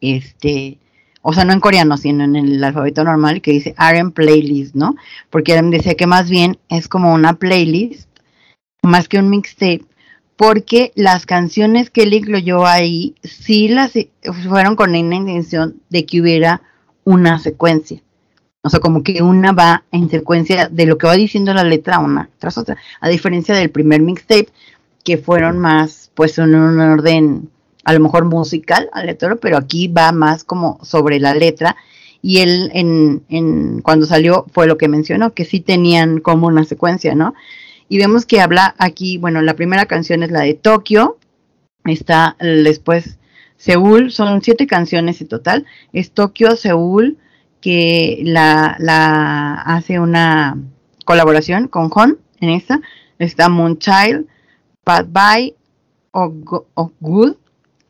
este, o sea, no en coreano, sino en el alfabeto normal, que dice R M Playlist, ¿no? Porque R M decía que más bien es como una playlist, más que un mixtape, porque las canciones que él incluyó ahí sí las fueron con la intención de que hubiera una secuencia. O sea, como que una va en secuencia de lo que va diciendo la letra una tras otra. A diferencia del primer mixtape, que fueron más, pues, en un orden, a lo mejor musical, aleatorio, pero aquí va más como sobre la letra. Y él, en, en cuando salió, fue lo que mencionó, que sí tenían como una secuencia, ¿no? Y vemos que habla aquí, bueno, la primera canción es la de Tokio, está después Seúl, son siete canciones en total, es Tokio, Seúl, que la, la hace una colaboración con Hon, en esta, está Moonchild, Bad Bye, O Good,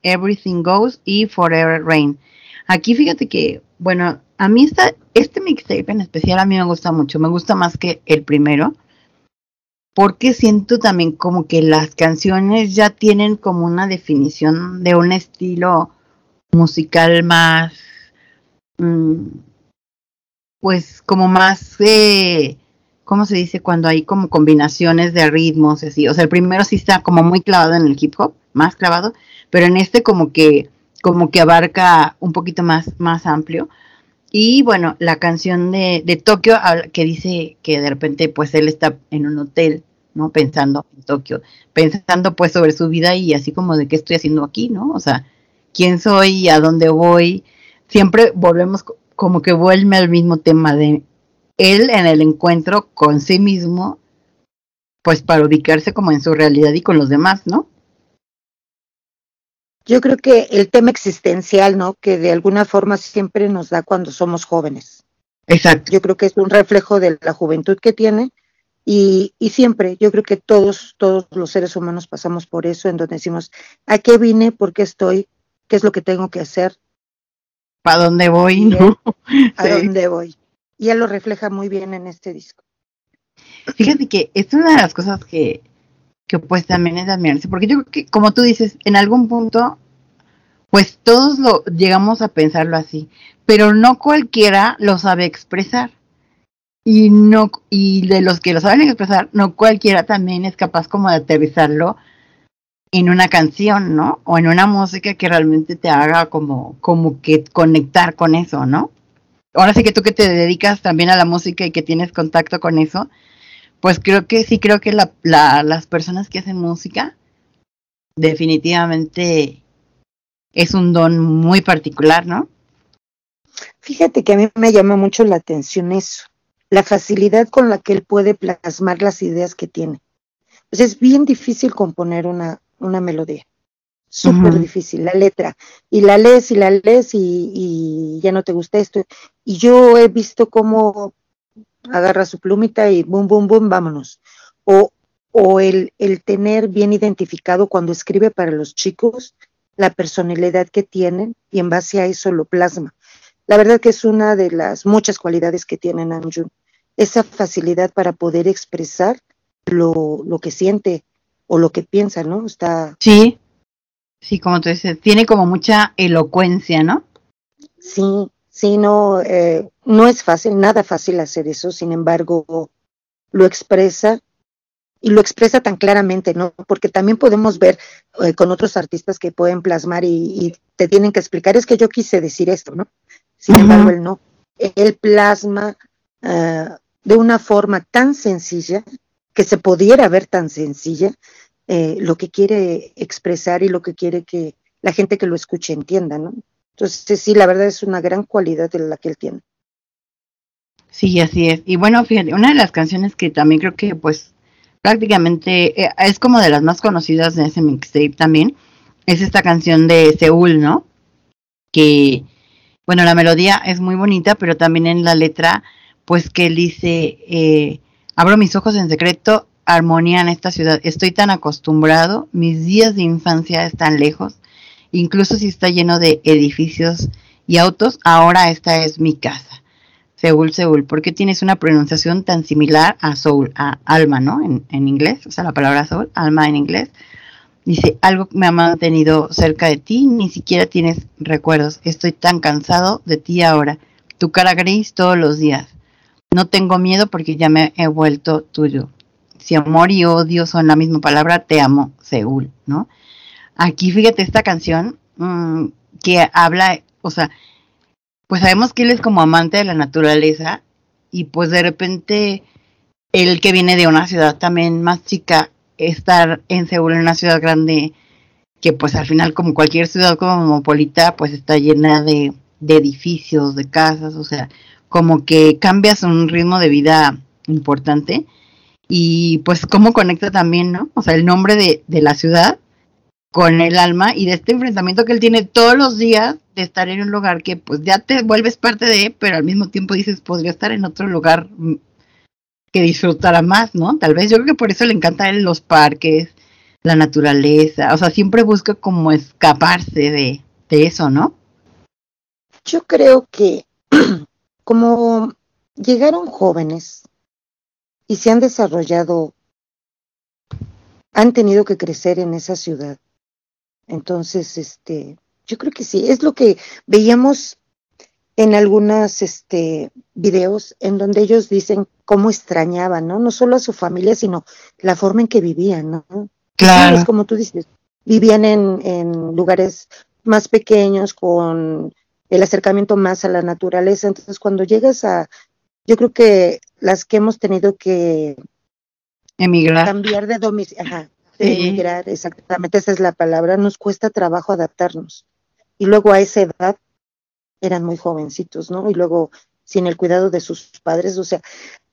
Everything Goes y Forever Rain. Aquí fíjate que, bueno, a mí esta, este mixtape en especial a mí me gusta mucho, me gusta más que el primero, porque siento también como que las canciones ya tienen como una definición de un estilo musical más... Mmm, pues como más, eh, ¿cómo se dice? Cuando hay como combinaciones de ritmos, así. O sea, el primero sí está como muy clavado en el hip hop, más clavado, pero en este como que como que abarca un poquito más, más amplio. Y bueno, la canción de, de Tokio, que dice que de repente pues él está en un hotel, ¿no? Pensando en Tokio, pensando pues sobre su vida y así como de qué estoy haciendo aquí, ¿no? O sea, ¿quién soy? ¿A dónde voy? Siempre volvemos... como que vuelve al mismo tema de él en el encuentro con sí mismo, pues para ubicarse como en su realidad y con los demás, ¿no? Yo creo que el tema existencial, ¿no? Que de alguna forma siempre nos da cuando somos jóvenes. Exacto. Yo creo que es un reflejo de la juventud que tiene y, y siempre, yo creo que todos, todos los seres humanos pasamos por eso, en donde decimos, ¿a qué vine? ¿Por qué estoy? ¿Qué es lo que tengo que hacer? ¿Para dónde voy? ¿No? ¿A dónde voy? Y él lo refleja muy bien en este disco. Fíjate que es una de las cosas que, que pues también es de admirarse, porque yo creo que, como tú dices, en algún punto, pues todos lo llegamos a pensarlo así, pero no cualquiera lo sabe expresar. Y no, y de los que lo saben expresar, no cualquiera también es capaz como de aterrizarlo en una canción, ¿no? O en una música que realmente te haga como, como que conectar con eso, ¿no? Ahora sí que tú que te dedicas también a la música y que tienes contacto con eso, pues creo que sí, creo que la, la, las personas que hacen música definitivamente es un don muy particular, ¿no? Fíjate que a mí me llama mucho la atención eso, la facilidad con la que él puede plasmar las ideas que tiene. Pues es bien difícil componer una una melodía, súper uh-huh. difícil, la letra, y la lees, y la lees, y, y ya no te gusta esto, y yo he visto cómo agarra su plumita y boom, boom, boom, vámonos, o o el, el tener bien identificado cuando escribe para los chicos la personalidad que tienen y en base a eso lo plasma. La verdad que es una de las muchas cualidades que tiene Namjoon, esa facilidad para poder expresar lo, lo que siente o lo que piensa, ¿no? Está... Sí, sí, como tú dices, tiene como mucha elocuencia, ¿no? Sí, sí, no, eh, no es fácil, nada fácil hacer eso, sin embargo, lo expresa y lo expresa tan claramente, ¿no? Porque también podemos ver eh, con otros artistas que pueden plasmar y, y te tienen que explicar, es que yo quise decir esto, ¿no? Sin uh-huh. embargo, él no, él plasma uh, de una forma tan sencilla, que se pudiera ver tan sencilla, eh, lo que quiere expresar y lo que quiere que la gente que lo escuche entienda, ¿no? Entonces, sí, la verdad es una gran cualidad de la que él tiene. Sí, así es. Y bueno, fíjate, una de las canciones que también creo que, pues, prácticamente eh, es como de las más conocidas de ese mixtape también, es esta canción de Seúl, ¿no? Que, bueno, la melodía es muy bonita, pero también en la letra, pues, que él dice, eh, abro mis ojos en secreto, armonía en esta ciudad, estoy tan acostumbrado, mis días de infancia están lejos, incluso si está lleno de edificios y autos, ahora esta es mi casa. Seúl, Seúl, ¿por qué tienes una pronunciación tan similar a soul, a alma, ¿no? En, en inglés, o sea, la palabra soul, alma en inglés. Dice, algo me ha mantenido cerca de ti, ni siquiera tienes recuerdos, estoy tan cansado de ti ahora, tu cara gris todos los días. No tengo miedo porque ya me he vuelto tuyo. Si amor y odio son la misma palabra, te amo, Seúl, ¿no? Aquí, fíjate, esta canción mmm, que habla, o sea, pues sabemos que él es como amante de la naturaleza y pues de repente él que viene de una ciudad también más chica, estar en Seúl, en una ciudad grande que pues al final como cualquier ciudad cosmopolita pues está llena de, de edificios, de casas, o sea, como que cambias un ritmo de vida importante y pues cómo conecta también, ¿no? O sea, el nombre de, de la ciudad con el alma y de este enfrentamiento que él tiene todos los días de estar en un lugar que pues ya te vuelves parte de, pero al mismo tiempo dices, podría estar en otro lugar que disfrutara más, ¿no? Tal vez, yo creo que por eso le encantan los parques, la naturaleza, o sea, siempre busca como escaparse de, de eso, ¿no? Yo creo que como llegaron jóvenes y se han desarrollado, han tenido que crecer en esa ciudad. Entonces, este, yo creo que sí, es lo que veíamos en algunos este, videos en donde ellos dicen cómo extrañaban, ¿no? No solo a su familia, sino la forma en que vivían, ¿no? Claro. Es como tú dices, vivían en, en lugares más pequeños, con el acercamiento más a la naturaleza. Entonces, cuando llegas a, yo creo que las que hemos tenido que emigrar. Cambiar de domicilio, ajá, de sí. emigrar, exactamente, esa es la palabra, nos cuesta trabajo adaptarnos. Y luego a esa edad eran muy jovencitos, ¿no? Y luego sin el cuidado de sus padres, o sea,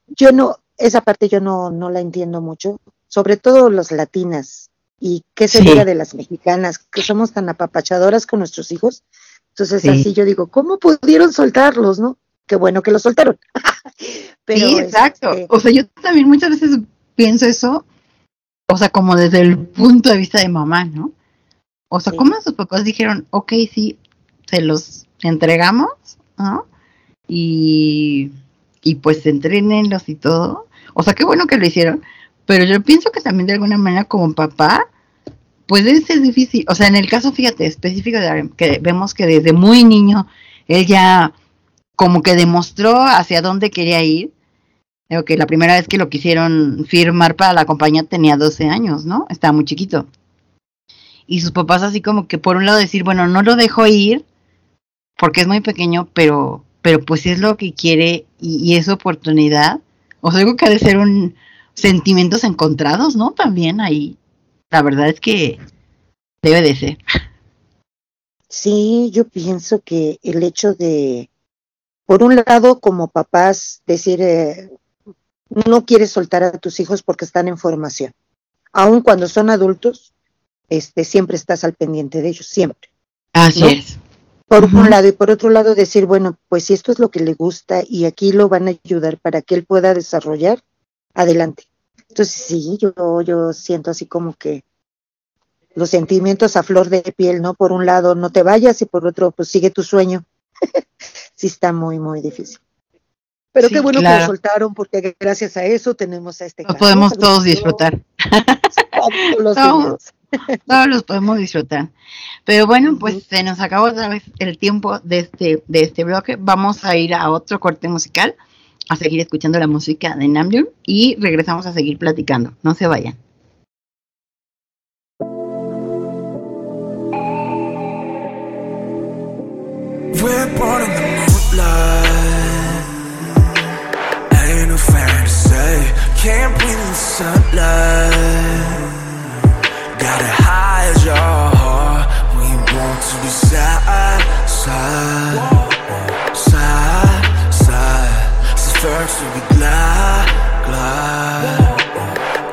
yo no, esa parte yo no, no la entiendo mucho, sobre todo los latinas, y qué se diga sí. de las mexicanas, que somos tan apapachadoras con nuestros hijos, entonces sí. así yo digo, ¿cómo pudieron soltarlos, no? Qué bueno que los soltaron. Pero, sí, exacto, este, o sea, yo también muchas veces pienso eso, o sea, como desde el punto de vista de mamá, ¿no? O sea, sí. ¿cómo sus papás dijeron, ok, sí, se los entregamos, ¿no? Y, y pues entrénenlos y todo. O sea, qué bueno que lo hicieron, pero yo pienso que también de alguna manera como papá, pues debe ser difícil. O sea, en el caso, fíjate, específico de Aaron, que vemos que desde muy niño él ya como que demostró hacia dónde quería ir. Okay, la primera vez que lo quisieron firmar para la compañía tenía doce años, ¿no? Estaba muy chiquito. Y sus papás así como que por un lado decir, bueno, no lo dejo ir porque es muy pequeño, pero pero pues es lo que quiere y, y es oportunidad. O sea, digo que ha de ser un sentimientos encontrados, ¿no? También ahí. La verdad es que debe de ser. Sí, yo pienso que el hecho de, por un lado, como papás, decir... Eh, no quieres soltar a tus hijos porque están en formación. Aun cuando son adultos, este, siempre estás al pendiente de ellos, siempre. Así ¿no? es. Por uh-huh. un lado, y por otro lado decir, bueno, pues si esto es lo que le gusta y aquí lo van a ayudar para que él pueda desarrollar, adelante. Entonces sí, yo, yo siento así como que los sentimientos a flor de piel, ¿no? Por un lado, no te vayas, y por otro, pues sigue tu sueño. Sí está muy, muy difícil. Pero sí, qué bueno, claro, que lo soltaron, porque gracias a eso tenemos a este canal. Lo podemos todos disfrutar. Los todos, todos los podemos disfrutar. Pero bueno, pues uh-huh. se nos acabó otra vez el tiempo de este, de este bloque. Vamos a ir a otro corte musical, a seguir escuchando la música de Namjoon, y regresamos a seguir platicando. No se vayan. We're born in the moonlight, ain't no fantasy, can't breathe in the sunlight, gotta hide your heart, we want to be side, side, side, side, so first we be glide, glide,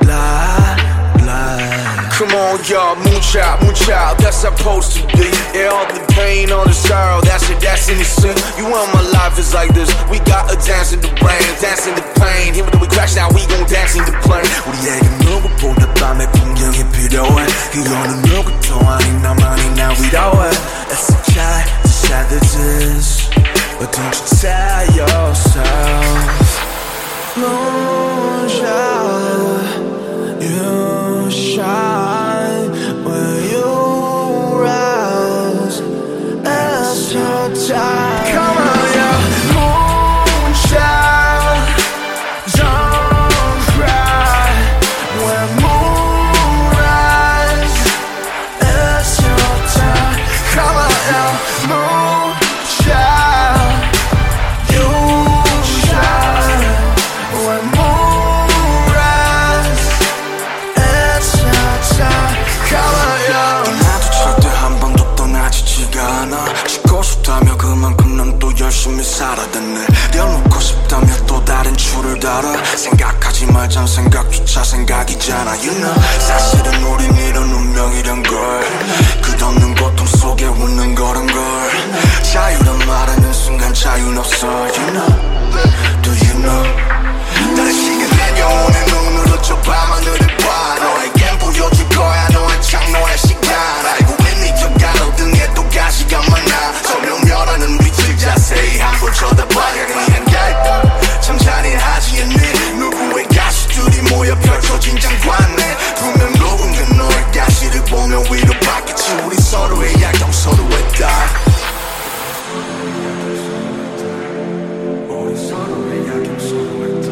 glide, glide. Come on y'all, moonchild, moonchild, that's how I'm supposed to be, yeah, all the pain, all the sorrow, that's it, that's innocent. You and my life is like this. We got a dance in the rain, dance in the pain. Even though we crash now, we gon' dance in the plane. 우리에게 누구 보다 밤에 풍경이 필요해. 이거는 누구도 아닌 나만이 나 위로해. It's a child, it's a child, it's this. But don't you tell yourself, moonshine, you shine when you rise. Come on, yeah, moonshine, don't cry. When moon rise, it's your time. Come on, yeah, moonshine, you shine. When moon rise, it's your time. Come on, yeah. 나도 절대 한 번도 떠나지지가 않아. 싶다며 그만큼 난 또 열심히 살아댔네. 려놓고 싶다며 또 다른 줄을 달아. 생각하지 말자, 생각조차 생각이잖아. You know 사실은 우린 이런 운명이란 걸, 끝없는 고통 속에 웃는 거란 걸. 자유란 말하는 순간 자유는 없어. You know, do you know 나를 시간 내려오는 눈으로 저 밤하늘을 봐. 너에겐 보여줄 거야 너의 창노의 시간. 알고 있니 곁가로 등에 또 가시가 많아. 저명멸하는 빛을 자세히 한번 쳐다봐야 니란 갈등 참 잔인하지 않니. 누구의 가시들이 모여 펼쳐진 장관에 분명 누군가 너의 가시를 보며 위로 받겠지. 우리 서로의 약점 서로의 다. 우리 서로의 약점 서로의 다.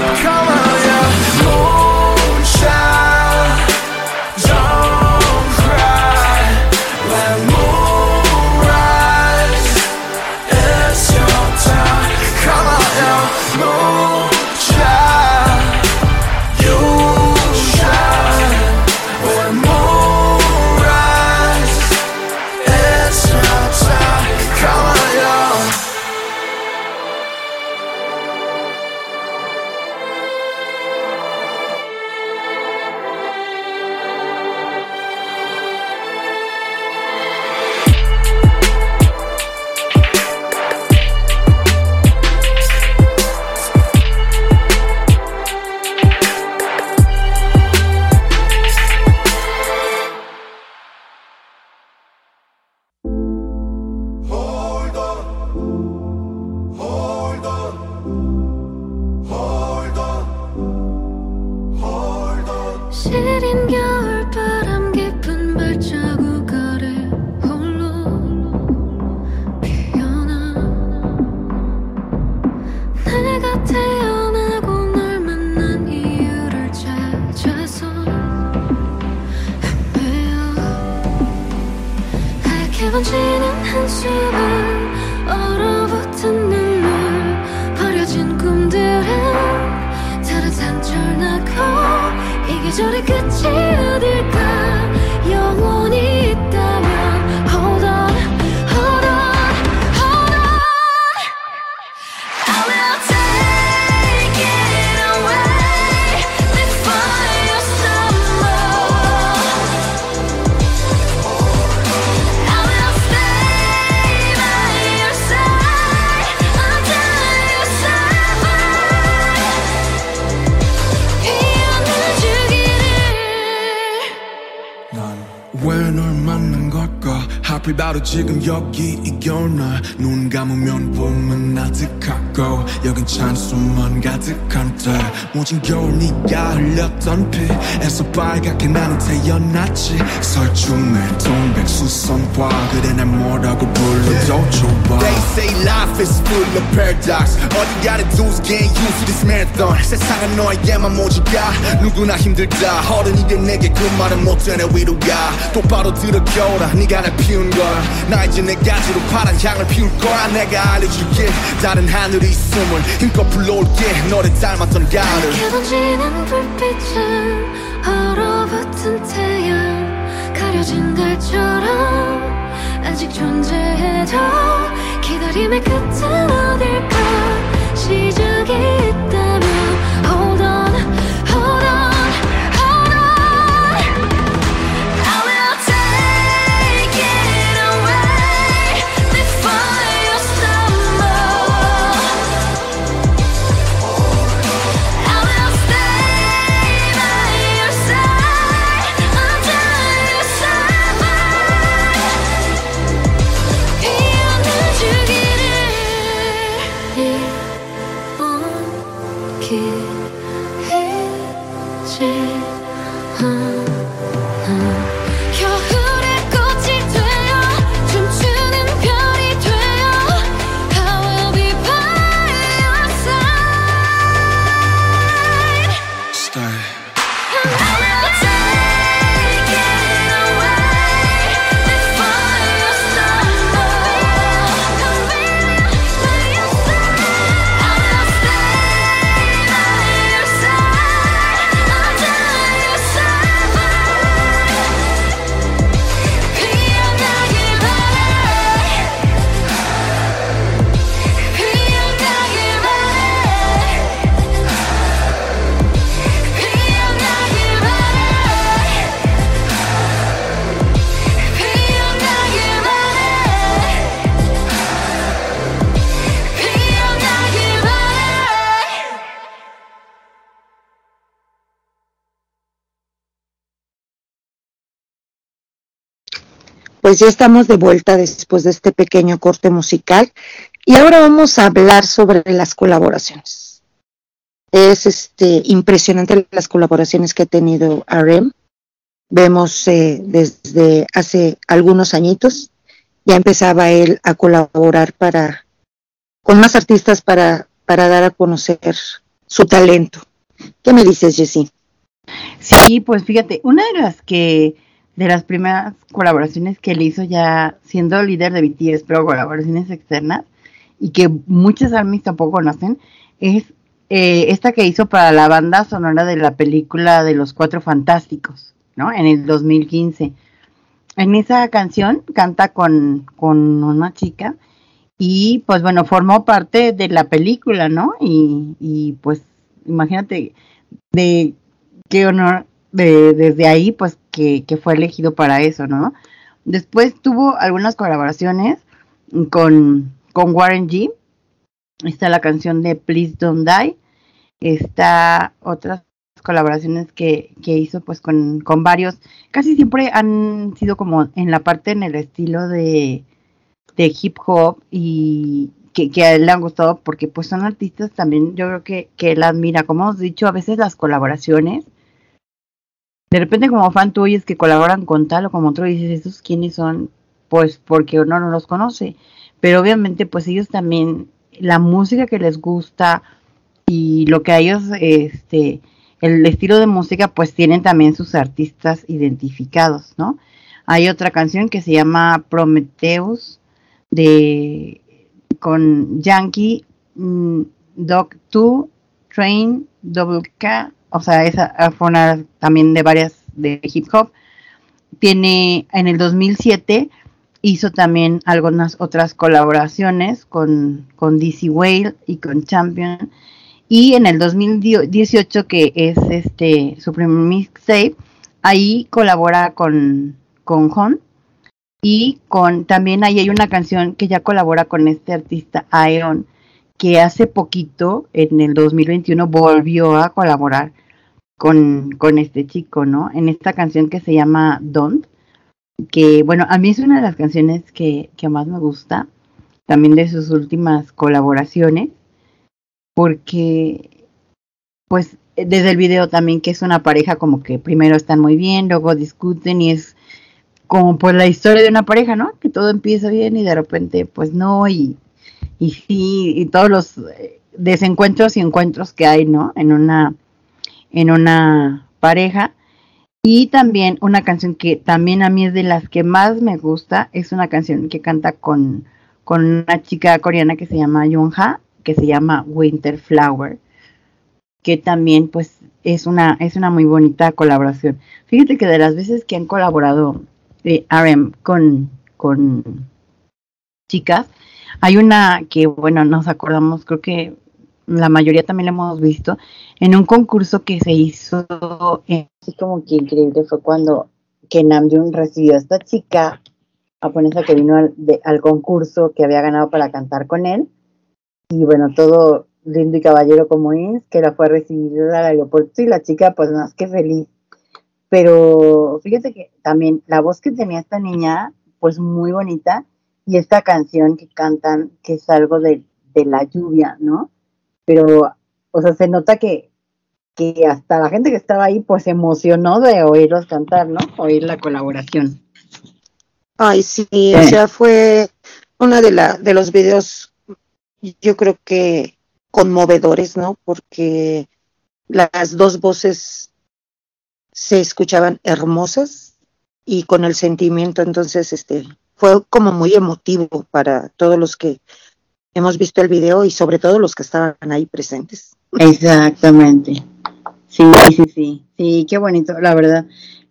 Come on, yeah, moonshine, don't cry. When moon rise, it's your time. Come on, yeah, moonshine, you shine. When moon rise, it's your time. Come on, yeah. You're the good 앞이 바로 지금 여기 이겨 나 눈 감으면 봄은 아득하고 여긴 찬수만 가득한 때 모진 겨울 네가 흘렸던 피에서 빨갛게 나는 태어났지 설중에 동백수선화 그래 날 뭐라고 불러도 좋아 They say life is full of paradox All you gotta do is get used to this marathon 세상은 너에게만 모질까 누구나 힘들다 어른이 된 내게 그 말은 못되네 위로가 똑바로 들어겨라 네가 날 피운 걸 나 이제 내 가지로 파란 향을 피울 거야 내가 알려줄게 다른 하늘이 숨을 힘껏 불러올게 너를 닮았던 가을 켜던지는 불빛은 얼어붙은 태양 가려진 달처럼 아직 존재해도 기다림의 끝은 어딜까 시작이 있다면 Hold on, hold on Pues ya estamos de vuelta después de este pequeño corte musical y ahora vamos a hablar sobre las colaboraciones. Es este impresionante las colaboraciones que ha tenido R M. Vemos eh, desde hace algunos añitos ya empezaba él a colaborar para con más artistas para para dar a conocer su talento. ¿Qué me dices, Jessy? Sí, pues fíjate, una de las que de las primeras colaboraciones que él hizo ya siendo líder de B T S, pero colaboraciones externas, y que muchas ARMYs tampoco conocen, es eh, esta que hizo para la banda sonora de la película de Los Cuatro Fantásticos, ¿no? En el dos mil quince. En esa canción canta con, con una chica, y pues bueno, formó parte de la película, ¿no? Y, y pues imagínate de qué honor... De, desde ahí, pues, que, que fue elegido para eso, ¿no? Después tuvo algunas colaboraciones con, con Warren G. Está la canción de Please Don't Die. Está otras colaboraciones que, que hizo, pues, con, con varios. Casi siempre han sido como en la parte, en el estilo de, de hip hop y que, que a él le han gustado porque, pues, son artistas también, yo creo que, que él admira. Como hemos dicho, a veces las colaboraciones de repente como fan tú oyes que colaboran con tal o como otro y dices, ¿estos quiénes son? Pues porque uno no los conoce. Pero obviamente pues ellos también, la música que les gusta y lo que a ellos, este, el estilo de música, pues tienen también sus artistas identificados, ¿no? Hay otra canción que se llama Prometheus de con Yankee, mmm, Doc dos, Train, Double K. O sea, esa fue una también de varias de hip hop. Tiene, en el dos mil siete, hizo también algunas otras colaboraciones con, con D C Whale y con Champion. Y en el dos mil dieciocho, que es este su primer mixtape, ahí colabora con, con John. Y con también ahí hay una canción que ya colabora con este artista Aeon, que hace poquito, en el dos mil veintiuno, volvió a colaborar con, con este chico, ¿no? En esta canción que se llama Don't. que bueno, a mí es una de las canciones que, que más me gusta, también de sus últimas colaboraciones, porque pues desde el video también que es una pareja como que primero están muy bien, luego discuten y es como pues la historia de una pareja, ¿no? Que todo empieza bien y de repente pues no, y, y sí, y todos los desencuentros y encuentros que hay, ¿no? En una, en una pareja. Y también una canción que también a mí es de las que más me gusta, es una canción que canta con, con una chica coreana que se llama Younha, que se llama Winter Flower, que también pues es una, es una muy bonita colaboración. Fíjate que de las veces que han colaborado eh, R M con, con chicas, hay una que, bueno, nos acordamos, creo que la mayoría también la hemos visto, en un concurso que se hizo, eh, así como que increíble, fue cuando que Namjoon recibió a esta chica japonesa que vino al, de, al concurso que había ganado para cantar con él, y bueno, todo lindo y caballero como es, que la fue a recibir al aeropuerto, y la chica pues más que feliz, pero fíjate que también la voz que tenía esta niña, pues muy bonita, y esta canción que cantan, que es algo de, de la lluvia, ¿no? Pero, o sea, se nota que, que hasta la gente que estaba ahí, pues, se emocionó de oírlos cantar, ¿no? Oír la colaboración. Ay, sí, sí. O sea, fue uno de, la, de los videos, yo creo que conmovedores, ¿no? Porque las dos voces se escuchaban hermosas y con el sentimiento, entonces, este, fue como muy emotivo para todos los que hemos visto el video y sobre todo los que estaban ahí presentes. Exactamente. Sí, sí, sí. Sí, qué bonito, la verdad.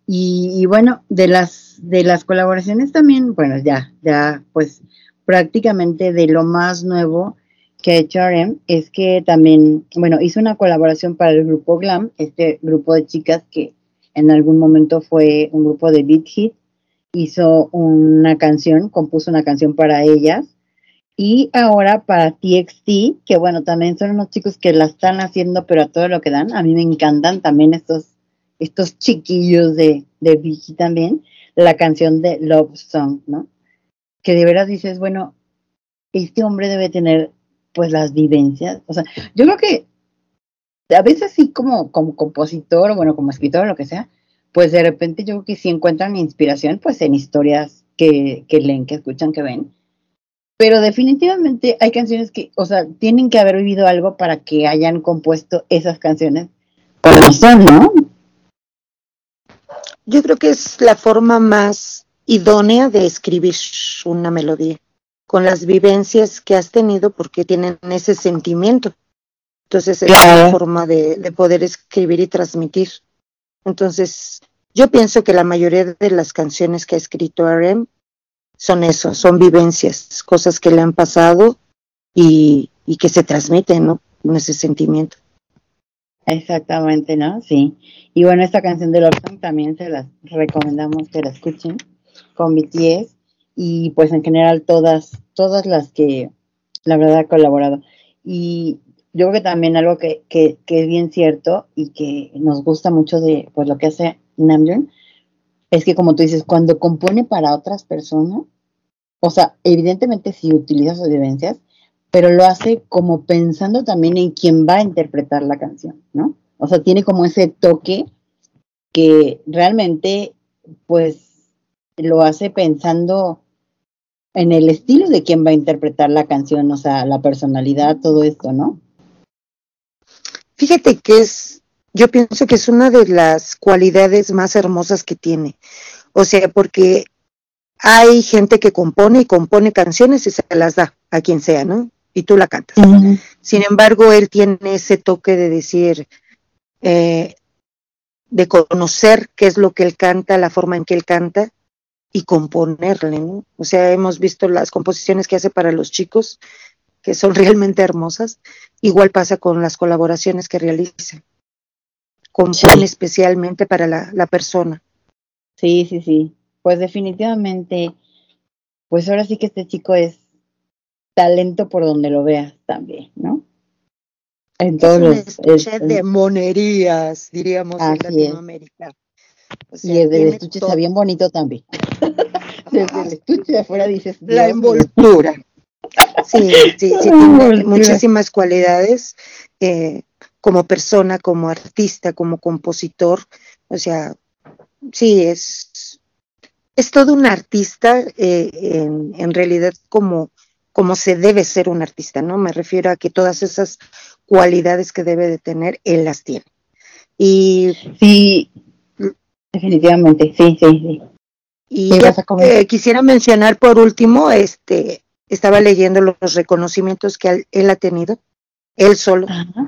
Y, y bueno, de las de las colaboraciones también, bueno, ya, ya, pues prácticamente de lo más nuevo que ha hecho R M es que también, bueno, hizo una colaboración para el grupo Glam, este grupo de chicas que en algún momento fue un grupo de Big Hit, hizo una canción, compuso una canción para ellas. Y ahora para T X T, que bueno, también son unos chicos que la están haciendo, pero a todo lo que dan. A mí me encantan también estos estos chiquillos de, de Vicky también, la canción de Love Song, ¿no? Que de veras dices, bueno, este hombre debe tener, pues, las vivencias. O sea, yo creo que a veces sí como, como compositor, o bueno, como escritor, lo que sea, pues de repente yo creo que sí encuentran inspiración, pues, en historias que, que leen, que escuchan, que ven. Pero definitivamente hay canciones que, o sea, tienen que haber vivido algo para que hayan compuesto esas canciones. Pero son, ¿no? Yo creo que es la forma más idónea de escribir una melodía, con las vivencias que has tenido porque tienen ese sentimiento. Entonces es claro. La forma de, de poder escribir y transmitir. Entonces yo pienso que la mayoría de las canciones que ha escrito R M son eso, son vivencias, cosas que le han pasado y, y que se transmiten, ¿no? Con ese sentimiento. Exactamente, ¿no? Sí. Y bueno, esta canción de Lorson también se las recomendamos que la escuchen con B T S y pues en general todas, todas las que la verdad ha colaborado. Y yo creo que también algo que, que, que es bien cierto y que nos gusta mucho de pues lo que hace Namjoon, es que como tú dices, cuando compone para otras personas, o sea, evidentemente sí utiliza sus vivencias, pero lo hace como pensando también en quién va a interpretar la canción, ¿no? O sea, tiene como ese toque que realmente, pues, lo hace pensando en el estilo de quién va a interpretar la canción, o sea, la personalidad, todo esto, ¿no? Fíjate que es... Yo pienso que es una de las cualidades más hermosas que tiene. O sea, porque hay gente que compone y compone canciones y se las da a quien sea, ¿no? Y tú la cantas. Uh-huh. Sin embargo, él tiene ese toque de decir, eh, de conocer qué es lo que él canta, la forma en que él canta y componerle, ¿no? O sea, hemos visto las composiciones que hace para los chicos, que son realmente hermosas. Igual pasa con las colaboraciones que realiza. Compone sí. Especialmente para la, la persona. Sí, sí, sí. Pues definitivamente, pues ahora sí que este chico es talento por donde lo veas también, ¿no? Entonces, es un estuche de monerías, diríamos, en Latinoamérica. Es. O sea, y el del estuche todo. Está bien bonito también. Desde el estuche de afuera dices... La envoltura. Sí, sí, sí, tiene muchísimas cualidades eh, como persona, como artista, como compositor. O sea, sí, es, es todo un artista eh, en, en realidad como... como se debe ser un artista, ¿no? Me refiero a que todas esas cualidades que debe de tener, él las tiene. Y sí, definitivamente, sí, sí, sí. Y ya, eh, quisiera mencionar por último, este, estaba leyendo los reconocimientos que él, él ha tenido, él solo. Ajá.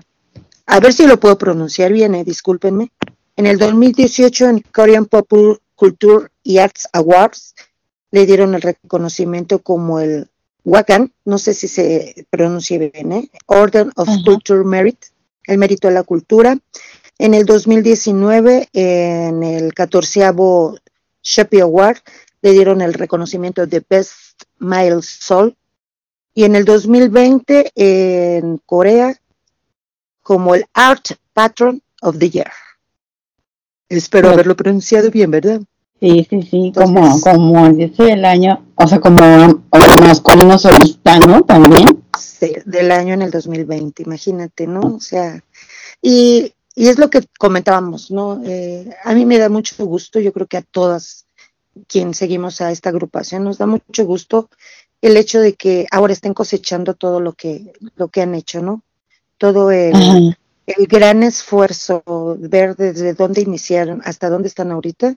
A ver si lo puedo pronunciar bien, eh, discúlpenme. En el dos mil dieciocho, en Korean Popular Culture y Arts Awards, le dieron el reconocimiento como el Wakan, no sé si se pronuncia bien, ¿eh? Order of Ajá. Culture Merit, el mérito a la cultura. En el dos mil diecinueve, en el catorceavo Sheppy Award, le dieron el reconocimiento de Best Male Soul. Y en el dos mil veinte, en Corea, como el Art Patron of the Year. Espero sí. haberlo pronunciado bien, ¿verdad? Sí, sí, sí, entonces, como como dice del año, o sea, como masculino solista, ¿no? También. Sí, del año en el dos mil veinte, imagínate, ¿no? O sea, y, y es lo que comentábamos, ¿no? Eh, a mí me da mucho gusto, yo creo que a todas quien seguimos a esta agrupación nos da mucho gusto el hecho de que ahora estén cosechando todo lo que lo que han hecho, ¿no? Todo el... Ajá. El gran esfuerzo, ver desde dónde iniciaron hasta dónde están ahorita.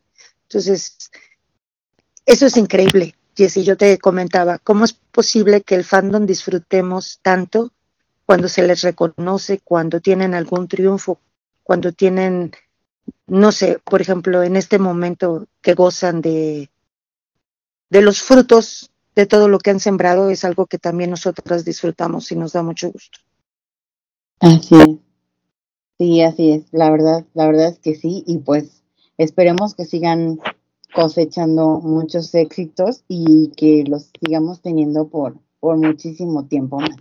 Entonces, eso es increíble, Jessy. Yo te comentaba, ¿cómo es posible que el fandom disfrutemos tanto cuando se les reconoce, cuando tienen algún triunfo, cuando tienen, no sé, por ejemplo, en este momento que gozan de, de los frutos de todo lo que han sembrado? Es algo que también nosotras disfrutamos y nos da mucho gusto. Así es. Sí, así es. La verdad, la verdad es que sí, y pues esperemos que sigan cosechando muchos éxitos y que los sigamos teniendo por, por muchísimo tiempo más.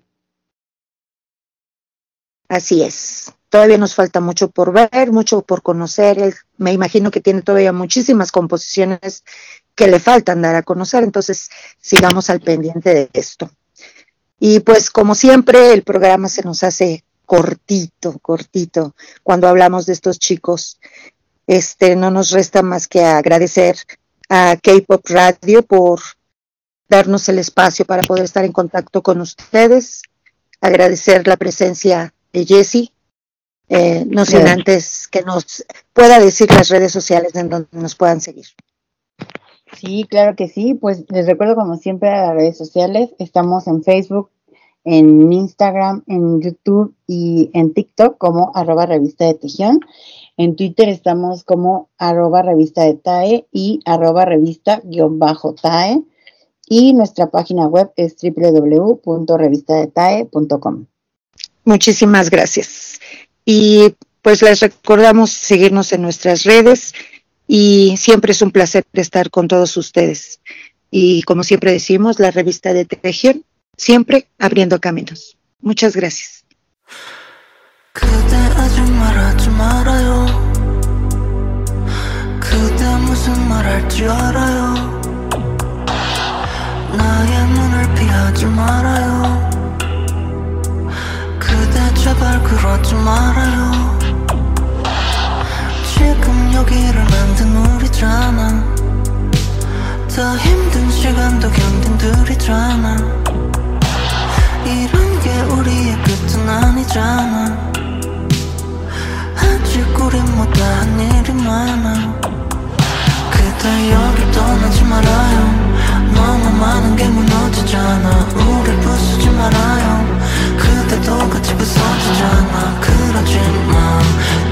Así es. Todavía nos falta mucho por ver, mucho por conocer. Él, me imagino que tiene todavía muchísimas composiciones que le faltan dar a conocer, entonces sigamos al pendiente de esto. Y pues como siempre el programa se nos hace cortito, cortito cuando hablamos de estos chicos. Este, no nos resta más que agradecer a K-Pop Radio por darnos el espacio para poder estar en contacto con ustedes, agradecer la presencia de Jessy, eh, no sin antes que nos pueda decir las redes sociales en donde nos puedan seguir. Sí, claro que sí, pues les recuerdo como siempre a las redes sociales, estamos en Facebook, en Instagram, en YouTube y en TikTok como arroba revista de Taehyung. En Twitter estamos como arroba revista de Tae y arroba revista guión bajo Tae. Y nuestra página web es doble u doble u doble u punto revista de tae punto com. Muchísimas gracias. Y pues les recordamos seguirnos en nuestras redes y siempre es un placer estar con todos ustedes. Y como siempre decimos, la revista de Taehyung siempre abriendo caminos. Muchas gracias. 그대 아직 말하지 말아요. 그대 무슨 말할지 알아요. 나의 눈을 피하지 말아요. 그대 제발 그러지 말아요. 지금 여기를 만든 우리잖아. 더 힘든 시간도 견딘 둘이잖아. 이런 게 우리의 끝은 아니잖아. 아직 우린 못한 일이 많아. 그대 여길 떠나지 말아요. 너무 많은 게 무너지잖아. 우릴 부수지 말아요. 그대도 같이 부서지잖아. 그러지 마,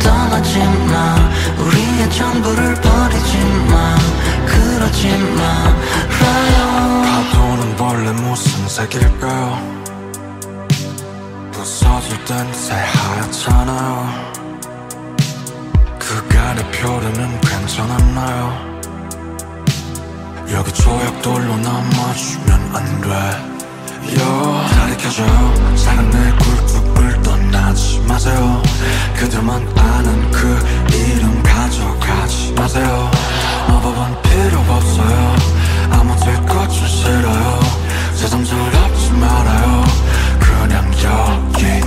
떠나지 마. 우리의 전부를 버리지 마. 그러지 말아요. 파도는 원래 무슨 색일까요? 부서질 땐 새하얗잖아요. 그간의 표류는 괜찮았나요? 여기 조약돌로 넘어지면 안 돼요. 다리 켜져요. 작은 내 굴뚝을 떠나지 마세요. 그들만 아는 그 이름 가지고 가져가지 마세요. 마법은 필요 없어요. 아무 될것 좀 싫어요. 세상 저럽지 말아요. 그냥 여기해.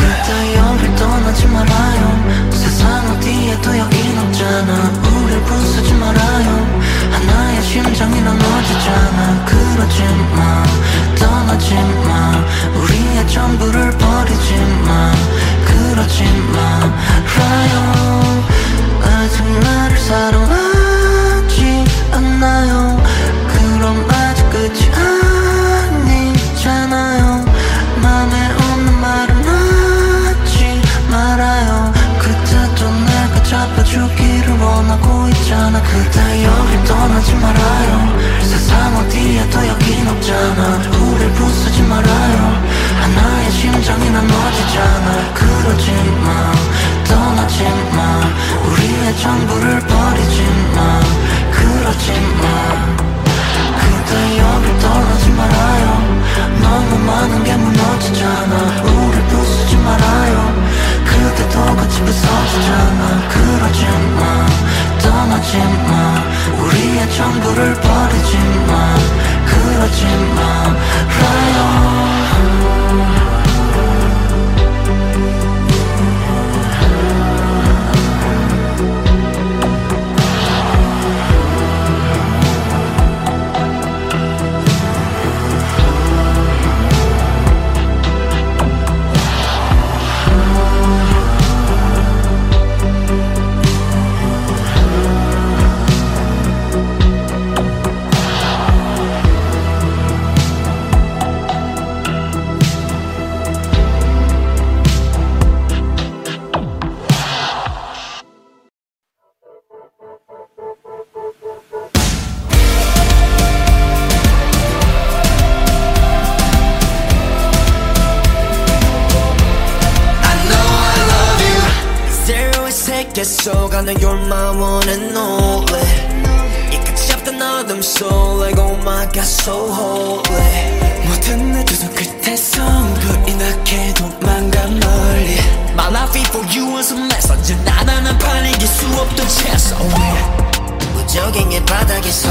그때 연필 떠나지 말아요. 세상 어디에도 여긴 없잖아. 우릴 부수지 말아요. 하나의 심장이 넌 어디잖아. 그러지 마, 떠나지 마. 우리의 전부를 버리지 마. 그러지 말아요. 아직 나를 사랑하지 않나요? 그럼 아직 끝이 아니잖아요. 맘에 없는 말은 하지 말아요. 그때도 내가 잡아주기를 원하고 있잖아. 그대 여길 떠나지 말아요. 세상 어디에도 여긴 없잖아. 우릴 부수지 말아요. 하나의 심장이 난 어디잖아. 그러지 마, 떠나지 마. 우리의 전부를 버리지 마. 그러지 마. 그대 여길 떠나지 말아요. 너무 많은 게 무너지잖아. 우릴 부수지 말아요. 그대도 같이 부서지잖아. 그러지 마, 떠나지 마. 우리의 전부를 버리지 마. 그러지 말아요. So I know you're my one and only. 이 끝이 없던 어둠 속 like oh my god so holy. 모든 내 두 손 끝에서 고인하게 도망가 멀리. My life before you was a mess. 언제나 나는 팔리길 수 없던 chance. 무적행의 바닥에서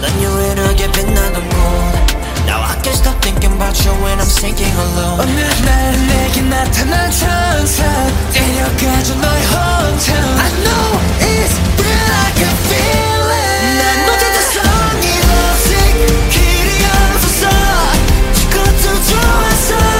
난 유일하게 빛나던 곳. Now I can't stop thinking about you when I'm sinking alone. 어느 날 내게 나타난 천사 데려가줘 너의 hometown. I know it's real, I can feel it. 난 못했던 이 오직 길이 없어서 죽어도 좋았어.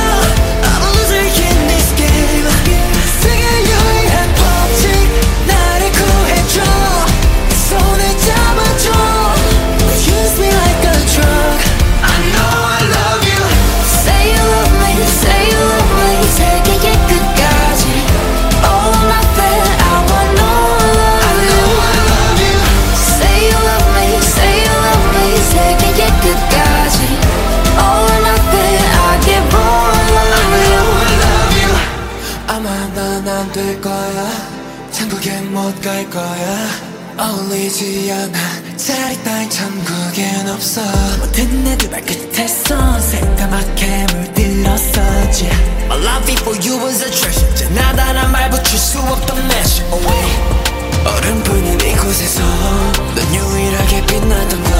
갈 거야 어울리지 않아. 자리 따윈 천국엔 없어. 모든 내 두 발 끝에서 새까맣게 물들었었지. My love before you was a treasure. 이제 나다란 말 붙일 수 없던 measure. Away 얼음뿐인 이곳에서 넌 유일하게 빛나던 거.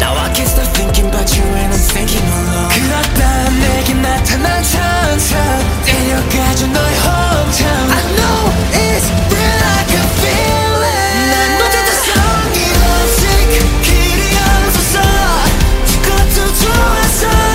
Now I can't stop thinking about you and I'm thinking alone. 그렇다 내게 나타난 천사 데려가줘 너의 hometown. I know it's real, I can feel it. 난 못했던 성이 오직 길이 없어서 죽어도 좋았어.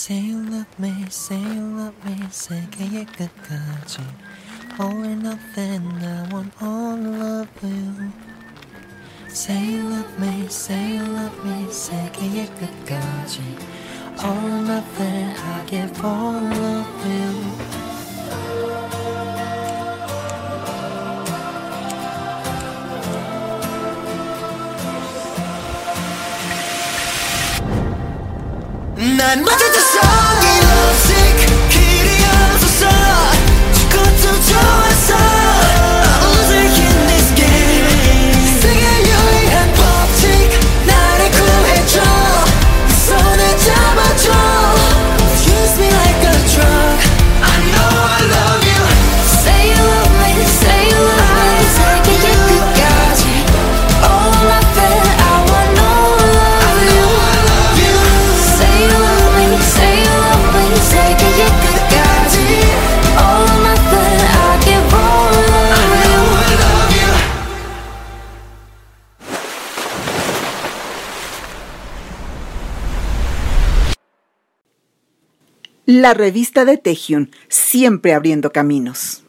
Say you love me, say you love me, 세계의 끝까지. All or nothing, I want all of you. Say you love me, say you love me, 세계의 끝까지. all or nothing, I give all of you. 난 먼저 저기 없이 길이 없었어 죽고도 좋았어. La revista de Taehyung, siempre abriendo caminos.